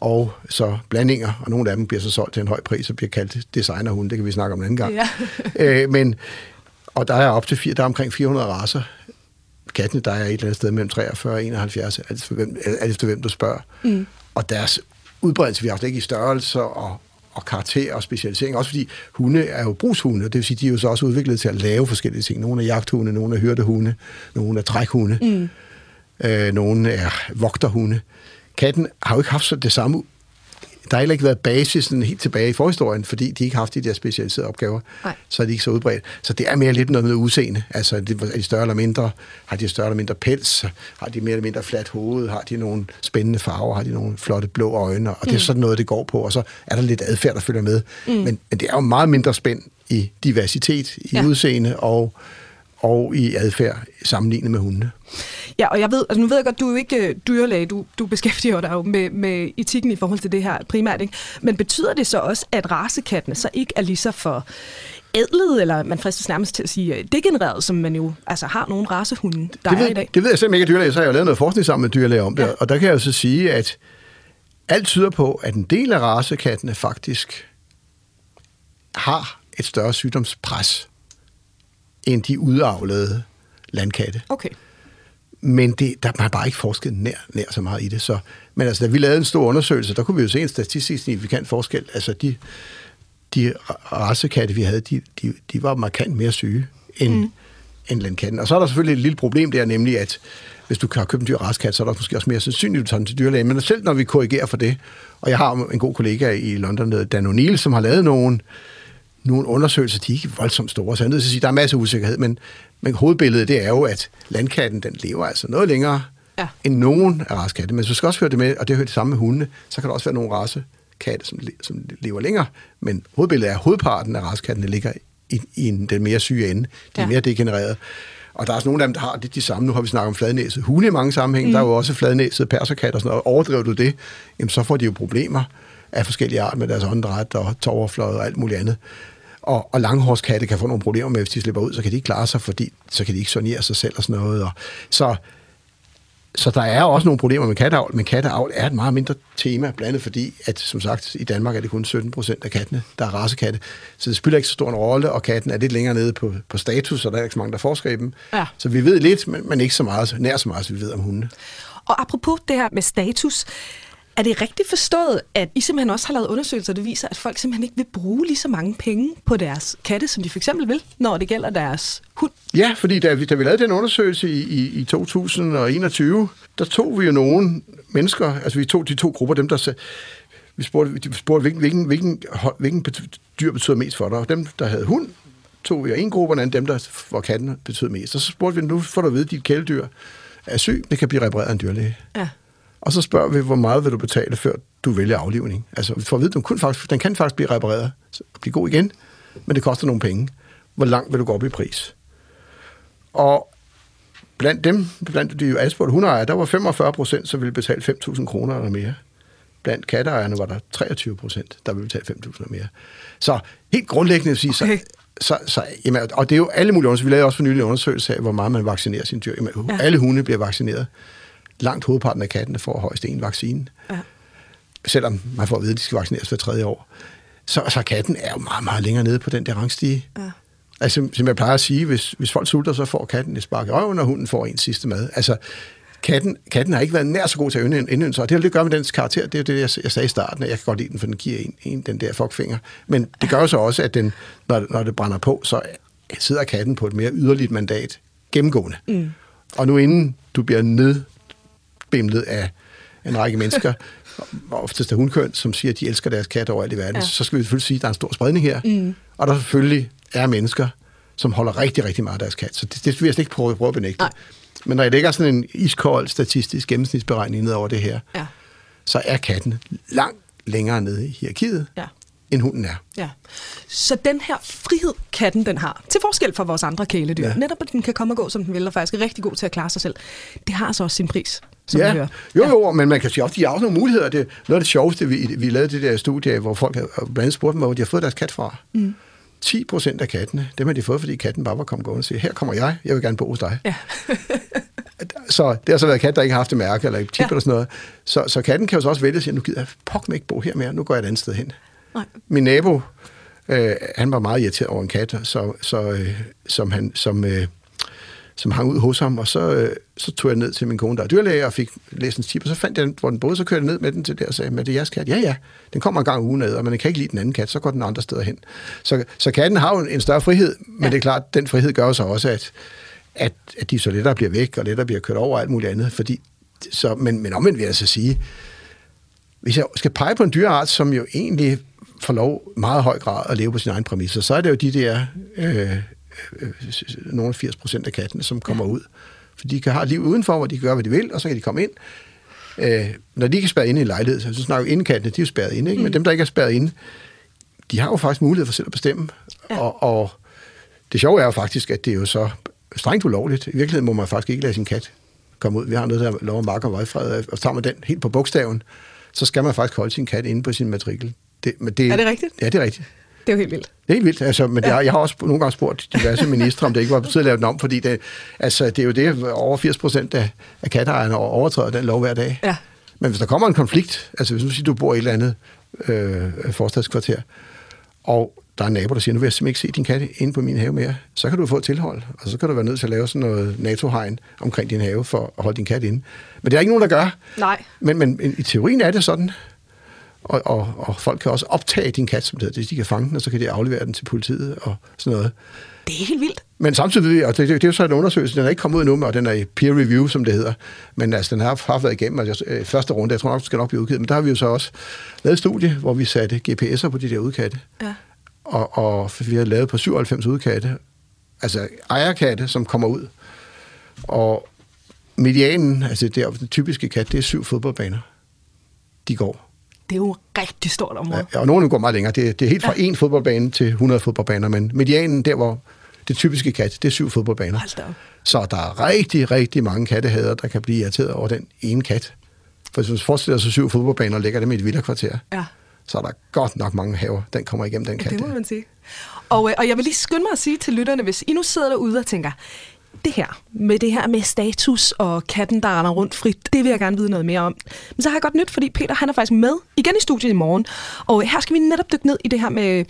og så blandinger, og nogle af dem bliver så solgt til en høj pris, og bliver kaldt designerhunde, det kan vi snakke om en anden gang. Ja. Og der er op til der er omkring 400 racer. Kattene, der er et eller andet sted mellem 43 og 71, alt efter hvem du spørger. Mm. Og deres udbredelse, vi har haft ikke i størrelser og karakter og specialisering, også fordi hunde er jo brugshunde, og det vil sige, de er jo så også udviklet til at lave forskellige ting. Nogle er jagthunde, nogle er hyrdehunde, nogle er trækhunde, nogle er vogterhunde. Katten har jo ikke haft så det samme. Der har heller ikke været basisen helt tilbage i forhistorien, fordi de ikke har haft de der specialiserede opgaver. Nej. Så er de ikke så udbredt. Så det er mere lidt noget med udseende. Altså, er de større eller mindre? Har de større eller mindre pels? Har de mere eller mindre fladt hoved? Har de nogle spændende farver? Har de nogle flotte blå øjne? Og det er sådan noget, det går på. Og så er der lidt adfærd, der følger med. Mm. Men det er jo meget mindre spænd i diversitet, i udseende og i adfærd sammenlignet med hundene. Ja, og jeg ved, altså nu ved jeg godt, du er jo ikke dyrlæge, du beskæftiger dig jo med etikken i forhold til det her primært, ikke? Men betyder det så også, at racekattene så ikke er lige så for ædlet, eller man fristes nærmest til at sige degenereret, som man jo altså har nogle racehunde, der er i dag? Det ved jeg simpelthen ikke, at dyrlæge, så har jeg jo lavet noget forskning sammen med dyrlæge om det, og der kan jeg jo så sige, at alt tyder på, at en del af racekattene faktisk har et større sygdomspres end de udavlede landkatte. Okay. Men der har bare ikke forsket nær så meget i det. Så. Men altså, da vi lavede en stor undersøgelse, der kunne vi jo se en statistisk signifikant forskel. Altså, de racekatte, vi havde, de var markant mere syge end landkatten. Og så er der selvfølgelig et lille problem der, nemlig at hvis du har købt en dyr racekat, så er der måske også mere sandsynligt, at du tager den til dyrlægen. Men selv når vi korrigerer for det, og jeg har en god kollega i London, Dan O'Neal, som har lavet nogle undersøgelser, de er ikke voldsomt store, så jeg er nødt til at sige, at der er masser af usikkerhed, men hovedbilledet, det er jo, at landkatten, den lever altså noget længere end nogen af racekatte. Men så skal også høre det med, og det hører det samme med hundene, så kan der også være nogle racekatte, som lever længere, men hovedbilledet er, at hovedparten af racekattene ligger i den mere syge ende. De er mere degenererede. Og der er også nogle af dem, der har det de samme. Nu har vi snakket om fladnæsede hunde i mange sammenhænge. Der er jo også fladnæsede perserkatter og sådan noget. Overdriver du det, jamen, så får de jo problemer af forskellige art med deres åndedræt og tårerfløde og alt muligt andet. Og langhårskatte kan få nogle problemer med, hvis de slipper ud, så kan de ikke klare sig, fordi så kan de ikke sonere sig selv og sådan noget. Så der er også nogle problemer med katteavl, men katteavl er et meget mindre tema, blandt andet fordi, at som sagt, i Danmark er det kun 17% af kattene, der er racekatte. Så det spiller ikke så stor en rolle, og katten er lidt længere nede på status, og der er ikke så mange, der forsker i dem. Ja. Så vi ved lidt, men ikke så meget, nær så meget, som vi ved om hundene. Og apropos det her med status, er det rigtigt forstået, at I simpelthen også har lavet undersøgelser, der viser, at folk simpelthen ikke vil bruge lige så mange penge på deres katte, som de for eksempel vil, når det gælder deres hund? Ja, fordi da vi lavede den undersøgelse i 2021, der tog vi jo nogle mennesker, altså vi tog de to grupper, dem der... Vi spurgte, hvilken dyr betyder mest for dig, og dem, der havde hund, tog vi jo en gruppe, og dem, der var katten, betyder mest. Og så spurgte vi, nu får du at vide, at dit kæledyr er syg, det kan blive repareret af en dyrlæge. Ja. Og så spørger vi, hvor meget vil du betale, før du vælger aflivning. Altså, for at vide, den kan faktisk blive repareret, blive god igen, men det koster nogle penge. Hvor langt vil du gå op i pris? Og blandt de jo adspurgte hundeejere, der var 45%, som ville betale 5.000 kroner eller mere. Blandt katteejerne var der 23%, der ville betale 5.000 eller mere. Så helt grundlæggende at sige, så jamen, og det er jo alle mulige undersøgelser. Vi lavede også for nylig en undersøgelse af, hvor meget man vaccinerer sine dyr. Jamen, alle hunde bliver vaccineret. Langt hovedparten af kattene får højst en vaccine. Ja. Selvom man får at vide, at de skal vaccineres hver 3. år. Så katten er jo meget, meget længere nede på den der rangstige. Ja. Altså, som jeg plejer at sige, hvis folk sulter, så får katten et spark i røven, og hunden får en sidste mad. Altså, katten har ikke været nær så god til at indønde sig, og det har lidt gør med dens karakter. Det er det, jeg sagde i starten, at jeg kan godt lide den, for den giver en den der fuckfinger. Men det gør jo så også, at den, når det brænder på, så sidder katten på et mere yderligt mandat gennemgående. Mm. Og nu inden du bliver bimlet af en række mennesker, oftest af hundkøn, som siger, at de elsker deres katte overalt i verden, så skal vi selvfølgelig sige, at der er en stor spredning her. Mm. Og der selvfølgelig er mennesker, som holder rigtig, rigtig meget af deres kat. Så det vil jeg slet ikke prøve at benægte. Nej. Men når jeg lægger sådan en iskold statistisk gennemsnitsberegning ned over det her, så er katten langt længere nede i hierarkiet, end hunden er. Ja. Så den her frihed, katten den har, til forskel fra vores andre kæledyr, netop at den kan komme og gå, som den vil, og faktisk er rigtig god til at klare sig selv, det har altså også sin pris. Jo, men man kan sige, at de har også nogle muligheder. Det er noget af det sjoveste, vi lavede det der studie, hvor folk blandt andet spurgte dem, hvor de har fået deres kat fra. Mm. 10% af kattene, dem har de fået, fordi katten bare var kommet gående og siger, her kommer jeg vil gerne bo hos dig. Ja. Så det har så været kat, der ikke har haft et mærke eller et tip eller sådan noget. Så katten kan jo også vælge og sige, nu gider jeg pokken ikke bo her mere, nu går jeg et andet sted hen. Nej. Min nabo, han var meget irriteret over en kat, som hang ud hos ham, og så tog jeg ned til min kone, der er dyrlæge, og fik læsens tip, og så fandt jeg den, hvor den boede, så kørte jeg ned med den til der og sagde, men det er jeres kat. Ja, den kommer en gang ugen ad, og man kan ikke lide den anden kat, så går den andre steder hen. Så katten har jo en større frihed, men det er klart, at den frihed gør så også, at de så lettere bliver væk, og lettere bliver kørt over og alt muligt andet. Men omvendt vil jeg så sige, hvis jeg skal pege på en dyreart, som jo egentlig får lov meget høj grad at leve på sine egne præmisser, så er det jo de der... nogle 80% af kattene, som kommer ud. For de kan have et liv udenfor, hvor de kan gøre, hvad de vil, og så kan de komme ind. Når de ikke er spærret inde i en lejlighed, så snakker jo indekattene, de er jo spærret inde, ikke? Men dem, der ikke er spærret inde, de har jo faktisk mulighed for selv at bestemme. Ja. Og det sjove er jo faktisk, at det er jo så strengt ulovligt. I virkeligheden må man faktisk ikke lade sin kat komme ud. Vi har noget, der lover mark og vejfred, og tager man den helt på bogstaven, så skal man faktisk holde sin kat inde på sin matrikel. Er det rigtigt? Ja, det er rigtigt. Det er jo helt vildt. Det er helt vildt, altså, men jeg har også nogle gange spurgt diverse ministre, om det ikke var på tide at lave den om, fordi det er jo det, over 80% af katteejerne overtræder den lov hver dag. Ja. Men hvis der kommer en konflikt, altså hvis du siger, du bor i et eller andet forstadskvarter, og der er en nabo, der siger, nu vil jeg simpelthen ikke se din katte inde på min have mere, så kan du få et tilhold, og så kan du være nødt til at lave sådan noget NATO-hegn omkring din have for at holde din katte inde. Men det er ikke nogen, der gør. Nej. Men i teorien er det sådan... Og folk kan også optage din kat, som det hedder. De kan fange den, og så kan de aflevere den til politiet og sådan noget. Det er helt vildt. Men samtidig, og det er jo så en undersøgelse, den er ikke kommet ud endnu, og den er i peer review, som det hedder. Men altså, den har været igennem første runde, jeg tror nok, den skal nok blive udgivet. Men der har vi jo så også lavet et studie, hvor vi satte GPS'er på de der udkatte. Ja. Og vi har lavet på 97 udkatte, altså ejerkatte, som kommer ud. Og medianen, altså der, den typiske kat, det er 7 fodboldbaner, de går. Det er jo rigtig stort område. Ja, og nogle går meget længere. Det er helt fra 1 fodboldbane til 100 fodboldbaner, men medianen, der hvor det typiske kat, det er 7 fodboldbaner. Så der er rigtig, rigtig mange kattehader, der kan blive irriteret over den ene kat. For hvis man forestiller sig 7 fodboldbaner og lægger dem i et villakvarter, ja, så er der godt nok mange haver, den kommer igennem den kat. Det må man sige. Og jeg vil lige skynde mig at sige til lytterne, hvis I nu sidder derude og tænker, det her med status og katten, der render rundt frit, det vil jeg gerne vide noget mere om. Men så har jeg godt nyt, fordi Peter, han er faktisk med igen i studiet i morgen. Og her skal vi netop dykke ned i det her med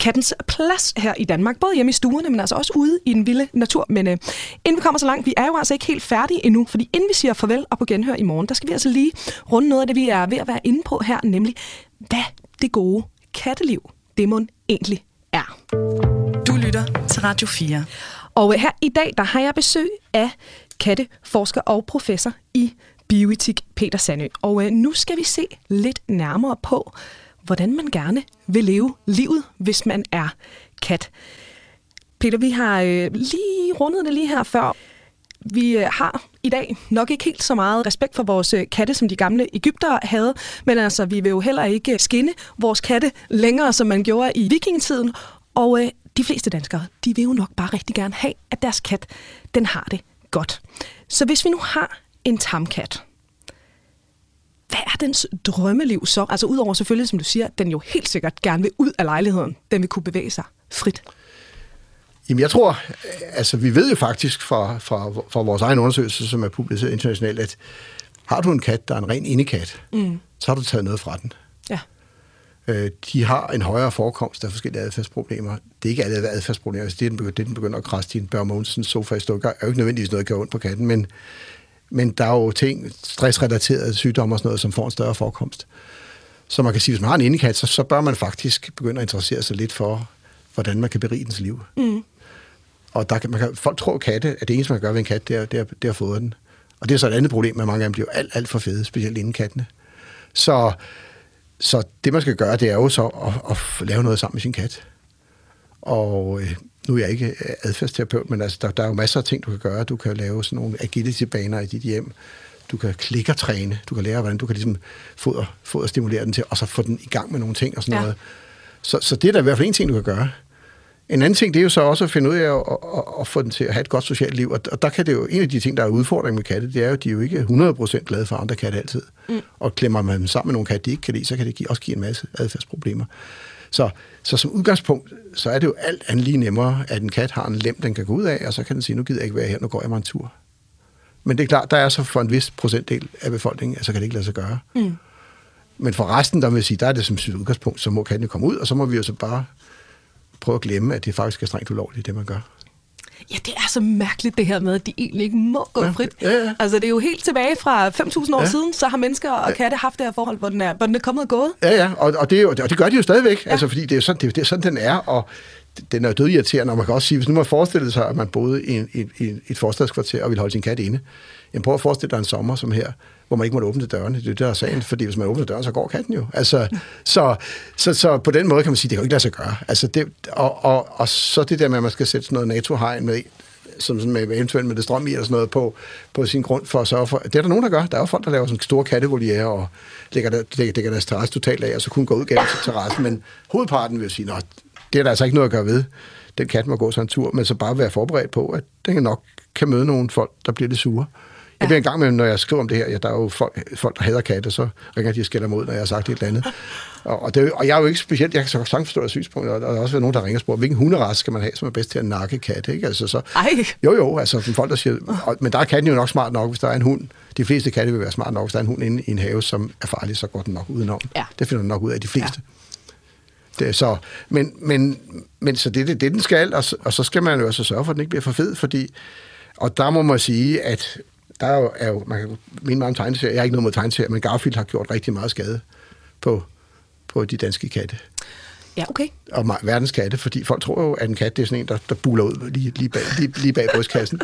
kattens plads her i Danmark. Både hjemme i stuerne, men altså også ude i den vilde natur. Men inden vi kommer så langt, vi er jo altså ikke helt færdige endnu. Fordi inden vi siger farvel og på genhør i morgen, der skal vi altså lige runde noget af det, vi er ved at være inde på her. Nemlig, hvad det gode katteliv, det mon egentlig er. Du lytter til Radio 4. Og her i dag, der har jeg besøg af katteforsker og professor i bioetik, Peter Sandøe. Og nu skal vi se lidt nærmere på, hvordan man gerne vil leve livet, hvis man er kat. Peter, vi har lige rundet det lige her før. Vi har i dag nok ikke helt så meget respekt for vores katte, som de gamle egyptere havde, men altså, vi vil jo heller ikke skinde vores katte længere, som man gjorde i vikingetiden. Og de fleste danskere, de vil jo nok bare rigtig gerne have, at deres kat, den har det godt. Så hvis vi nu har en tamkat, hvad er dens drømmeliv så? Altså udover selvfølgelig, som du siger, den jo helt sikkert gerne vil ud af lejligheden. Den vil kunne bevæge sig frit. Jamen jeg tror, altså vi ved jo faktisk fra vores egen undersøgelse, som er publiceret internationalt, at har du en kat, der er en ren indekat, så har du taget noget fra den. De har en højere forekomst af forskellige adfærdsproblemer. Det er ikke alle adfærdsproblemer. Altså det, den begynder at krasse din Børge Mogensens sofa i stykker, er jo ikke nødvendigvis noget, der gør ondt på katten, men der er jo ting, stressrelaterede sygdomme og sådan noget, som får en større forekomst. Så man kan sige, hvis man har en indekat, så bør man faktisk begynde at interessere sig lidt for, hvordan man kan berige dens liv. Mm. Og folk tror katte, at det eneste, man kan gøre ved en kat, det er at fodre den. Og det er så et andet problem, at mange af dem bliver alt for fede, specielt indekattene. Så det, man skal gøre, det er jo så at lave noget sammen med sin kat. Og nu er jeg ikke adfærdsterapeut, men altså, der er jo masser af ting, du kan gøre. Du kan lave sådan nogle agility-baner i dit hjem. Du kan klikkertræne. Du kan lære, hvordan du kan ligesom fodre stimulere den til, og så få den i gang med nogle ting og sådan noget. Så det er da i hvert fald en ting, du kan gøre. En anden ting, det er jo så også at finde ud af at få den til at have et godt socialt liv. Og der kan det jo, en af de ting, der er udfordring med katte, det er jo, at de jo ikke er 100% glade for andre katte altid. Mm. Og klemmer man dem sammen med nogle katte, de ikke kan lide, så kan det også give en masse adfærdsproblemer. Så som udgangspunkt, så er det jo alt andet lige nemmere, at en kat har en lem, den kan gå ud af, og så kan den sige, nu gider jeg ikke være her, nu går jeg mig en tur. Men det er klart, der er så for en vis procentdel af befolkningen, at så kan det ikke lade sig gøre. Mm. Men for resten, der vil sige, der er det som sit udgangspunkt, så må katten komme ud, og så må vi jo så bare prøv at glemme, at det faktisk er strengt ulovligt, det man gør. Ja, det er så mærkeligt det her med, at de egentlig ikke må gå frit. Ja. Altså, det er jo helt tilbage fra 5.000 år siden, så har mennesker og katte haft det her forhold, hvor den er kommet og gået. Ja, og det gør de jo stadigvæk, altså, fordi det er sådan, den er, og den er jo dødirriterende, og man kan også sige, hvis nu man forestillede sig, at man boede i et forstadskvarter og ville holde sin kat inde, jamen prøv at forestille dig en sommer som her, hvor man ikke måtte åbne dørene. Det er der sagen, fordi hvis man åbner døren, så går katten jo. Altså, så på den måde kan man sige, det kan jo ikke lade sig gøre. Altså det, og så det der med, at man skal sætte sådan noget NATO-hegn med, som sådan med eventuelt med det strøm i, eller sådan noget på sin grund for at sørge for. Det er der nogen, der gør. Der er jo folk, der laver sådan store kattevoliere og lægger deres terrasse totalt af, og så kunne gå ud gennem terrassen. Men hovedparten vil jo sige, at det er der altså ikke noget at gøre ved. Den kat må gå sådan en tur, men så bare være forberedt på, at den nok kan møde nogle folk, der bliver lidt sure. Jeg bliver en gang med, når jeg skriver om det her, der er jo folk der hader katte, så ringer de og skælder mod, når jeg har sagt et eller andet. Og jeg er jo ikke specielt, jeg kan så sagtens forstå det synspunkt, og der er også nogen, der ringer og spørger, hvilken hunderace skal man have, som er bedst til at nakke katte, ikke? Altså, så, jo, altså folk, der siger, men der er katten jo nok smart nok, hvis der er en hund. De fleste katte vil være smart nok, hvis der er en hund inde i en have, som er farlig, så går den nok udenom. Ja. Det finder den nok ud af de fleste. Ja. Så det er det, den skal, og så skal man jo også sørge for, at den ikke bliver for fed, fordi, og der må man sige, at der er jo, man kan mene meget om tegneserier. Jeg er ikke noget mod tegneserier, men Garfield har gjort rigtig meget skade på de danske katte. Ja, okay. Og verdens katte, fordi folk tror jo, at en kat, det er sådan en, der buler ud lige bag brystkassen.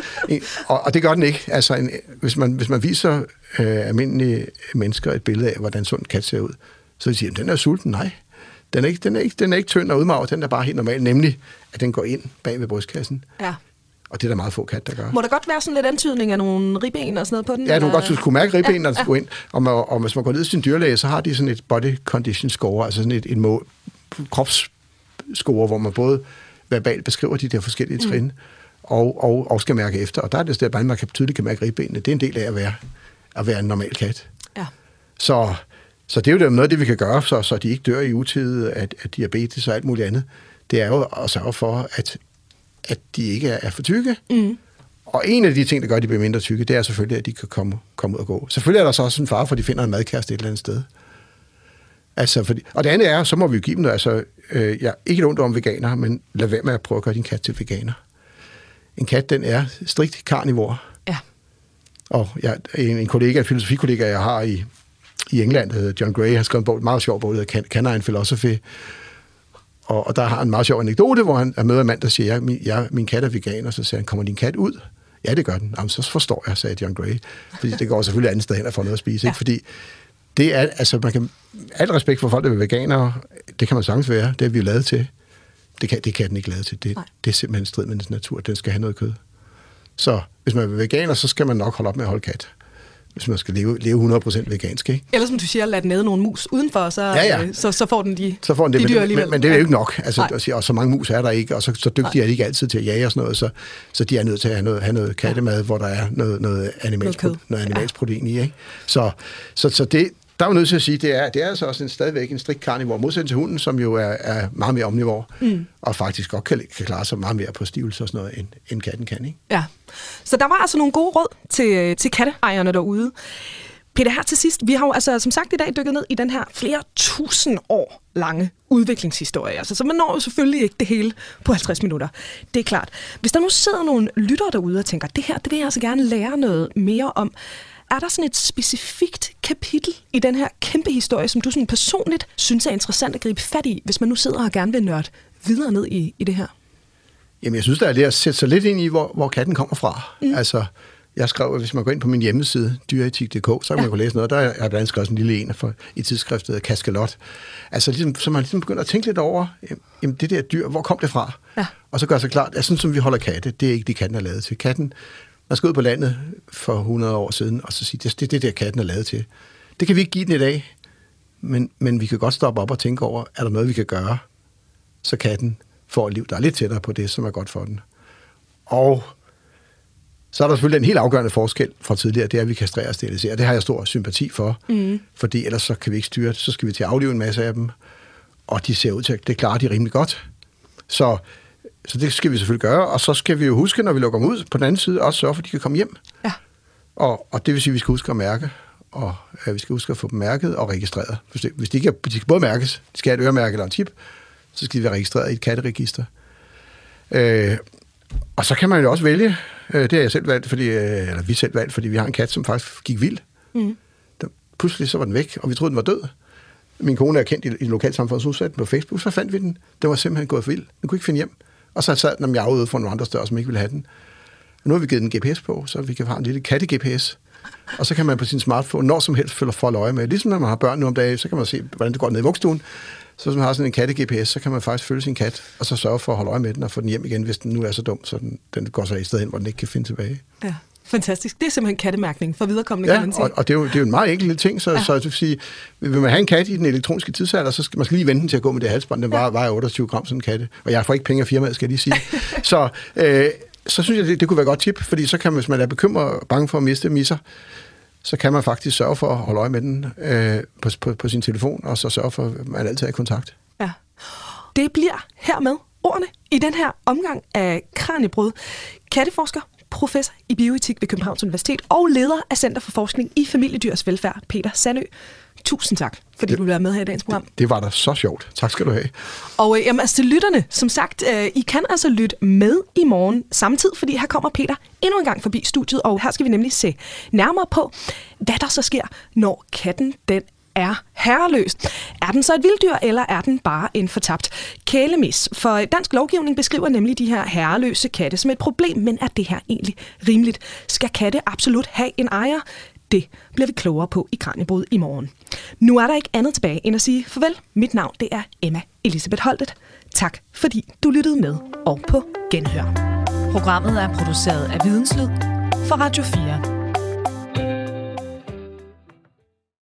Og det gør den ikke. Altså, hvis man viser almindelige mennesker et billede af, hvordan sådan en kat ser ud, så vil de sige, at den er sulten. Nej, den er ikke tynd og udmagret, den er bare helt normal, nemlig at den går ind bag ved brystkassen. Ja. Og det er der meget få katte, der gør. Må der godt være sådan lidt antydning af nogle ribben og sådan noget på den? Ja, du kan godt kunne mærke ribben, når du går ind. Og hvis man går ned til sin dyrlæge, så har de sådan et body condition score, altså sådan et kropsscore, hvor man både verbalt beskriver de der forskellige trin, og skal mærke efter. Og der er det sted, at man tydeligt kan mærke ribbenene. Det er en del af at være en normal kat. Ja. Så det er jo noget af det, vi kan gøre, så de ikke dør i utide af diabetes og alt muligt andet. Det er jo at sørge for, at de ikke er for tykke. Mm. Og en af de ting, der gør, at de bliver mindre tykke, det er selvfølgelig, at de kan komme ud og gå. Selvfølgelig er der så også en fare for, at de finder en madkæreste et eller andet sted. Altså, og det andet er, så må vi jo give dem noget. Altså, jeg er ikke ondt om veganer, men lad være med at prøve at gøre din kat til veganer. En kat, den er strikt karnivor. Ja. Og en filosofikollega, jeg har i England, der hedder John Gray, har skrevet en bog, meget sjov bog, der hedder Canine Philosophy. Og der har en meget sjov anekdote, hvor han møder en mand, der siger, min kat er veganer, så siger han, kommer din kat ud? Ja, det gør den. Jamen, så forstår jeg, sagde John Gray. Fordi det går selvfølgelig andet sted hen og får noget at spise. Ja. Ikke? Fordi det er, altså man kan, alt respekt for folk, der er veganere, det kan man sagtens være, det er vi jo lavet til. Det kan den ikke lade til. Det er simpelthen strid med dens natur, den skal have noget kød. Så hvis man er veganer, så skal man nok holde op med at holde kat. Hvis man skal leve 100% vegansk, ikke? Eller som du siger, lad den æde nogle mus udenfor, ja. Så får den de dyr alligevel. Men det er jo ikke nok. Altså, og så mange mus er der ikke, og så dygtige er de ikke altid til at jage og sådan noget, så de er nødt til at have noget kattemad, hvor der er noget animalsk protein i, ikke? Så det, der er jo nødt til at sige, det er altså også stadigvæk en strikt karnivor, modsætning til hunden, som jo er meget mere omnivor, og faktisk godt kan klare sig meget mere på stivelse og sådan noget, end katten kan, ikke? Ja. Så der var altså nogle gode råd til katteejerne derude. Peter, her til sidst, vi har jo altså som sagt i dag dykket ned i den her flere tusind år lange udviklingshistorie, altså, så man når jo selvfølgelig ikke det hele på 50 minutter. Det er klart. Hvis der nu sidder nogle lyttere derude og tænker, det her, det vil jeg altså gerne lære noget mere om, er der sådan et specifikt kapitel i den her kæmpe historie, som du sådan personligt synes er interessant at gribe fat i, hvis man nu sidder og gerne vil nørde videre ned i det her? Jamen, jeg synes, der er det at sætte sig lidt ind i, hvor katten kommer fra. Mm. Altså, jeg skrev, at hvis man går ind på min hjemmeside, dyreetik.dk, så kan man gå læse noget. Der er blandt andet skrevet en lille en i tidsskriftet Kaskelot. Altså, så man ligesom begynder at tænke lidt over, jamen, det der dyr, hvor kom det fra? Ja. Og så gør sig klart, at sådan som vi holder katte, det er ikke det, katten er lavet til. Katten, man skal ud på landet for 100 år siden, og så sige, det er det der, katten er lavet til. Det kan vi ikke give den i dag, men vi kan godt stoppe op og tænke over, er der noget, vi kan gøre, så katten får et liv, der er lidt tættere på det, som er godt for den. Og så er der selvfølgelig en helt afgørende forskel fra tidligere, det er, at vi kastrerer og steriliserer. Det har jeg stor sympati for, fordi ellers så kan vi ikke styre det, så skal vi til at aflive en masse af dem, og de ser ud til, at det klarer de rimelig godt. Så det skal vi selvfølgelig gøre, og så skal vi jo huske, når vi lukker dem ud, på den anden side også sørge for, at de kan komme hjem. Ja. Og det vil sige, at vi skal huske at mærke, og vi skal huske at få dem mærket og registreret. Hvis de ikke skal både mærkes, de skal have et øremærke eller en chip, så skal de være registreret i et katteregister. Og så kan man jo også vælge, det har jeg selv valgt, fordi vi har en kat, som faktisk gik vild. Mm. Pludselig så var den væk, og vi troede, den var død. Min kone er kendt i lokalsamfundet, så satte den på Facebook, så fandt vi den. Den var simpelthen gået for vild. Den kunne ikke finde hjem. Og så sad den om jeg ude for nogle andre større, som ikke ville have den. Og nu har vi givet den en GPS på, så vi kan have en lille katte-GPS. Og så kan man på sin smartphone når som helst følge øje med. Ligesom når man har børn nu om dagen, så kan man se, hvordan det går ned i vuggestuen. Så hvis man har sådan en katte-GPS, så kan man faktisk følge sin kat, og så sørge for at holde øje med den og få den hjem igen, hvis den nu er så dum, så den går så i stedet hen, hvor den ikke kan finde tilbage. Ja, fantastisk. Det er simpelthen kattemærkning for viderekommende, kan man sige. Og det er jo en meget enkel ting, så jeg vil sige, vil man have en kat i den elektroniske tidsalder, så skal man lige vente den til at gå med det halsbånd. Den vejer 28 gram, sådan en katte. Og jeg får ikke penge af firmaet, skal jeg lige sige. Så synes jeg, det kunne være et godt tip, fordi så kan man, hvis man er bekymret og bange for at miste misser, så kan man faktisk sørge for at holde øje med den på sin telefon, og så sørge for, at man altid er i kontakt. Ja. Det bliver hermed ordene i den her omgang af Kraniebrud. Katteforsker, professor i bioetik ved Københavns Universitet og leder af Center for Forskning i Familiedyrs Velfærd, Peter Sandøe. Tusind tak, fordi du var med her i dagens program. Det var da så sjovt. Tak skal du have. Og til lytterne, som sagt, I kan altså lytte med i morgen samtidig, fordi her kommer Peter endnu en gang forbi studiet, og her skal vi nemlig se nærmere på, hvad der så sker, når katten den er herreløst. Er den så et vilddyr, eller er den bare en fortabt kælemis? For dansk lovgivning beskriver nemlig de her herreløse katte som et problem, men er det her egentlig rimeligt? Skal katte absolut have en ejer? Det bliver vi klogere på i Kraniebrud i morgen. Nu er der ikke andet tilbage end at sige farvel. Mit navn det er Emma Elisabeth Holtet. Tak fordi du lyttede med og på genhør. Programmet er produceret af Videnslyd for Radio 4.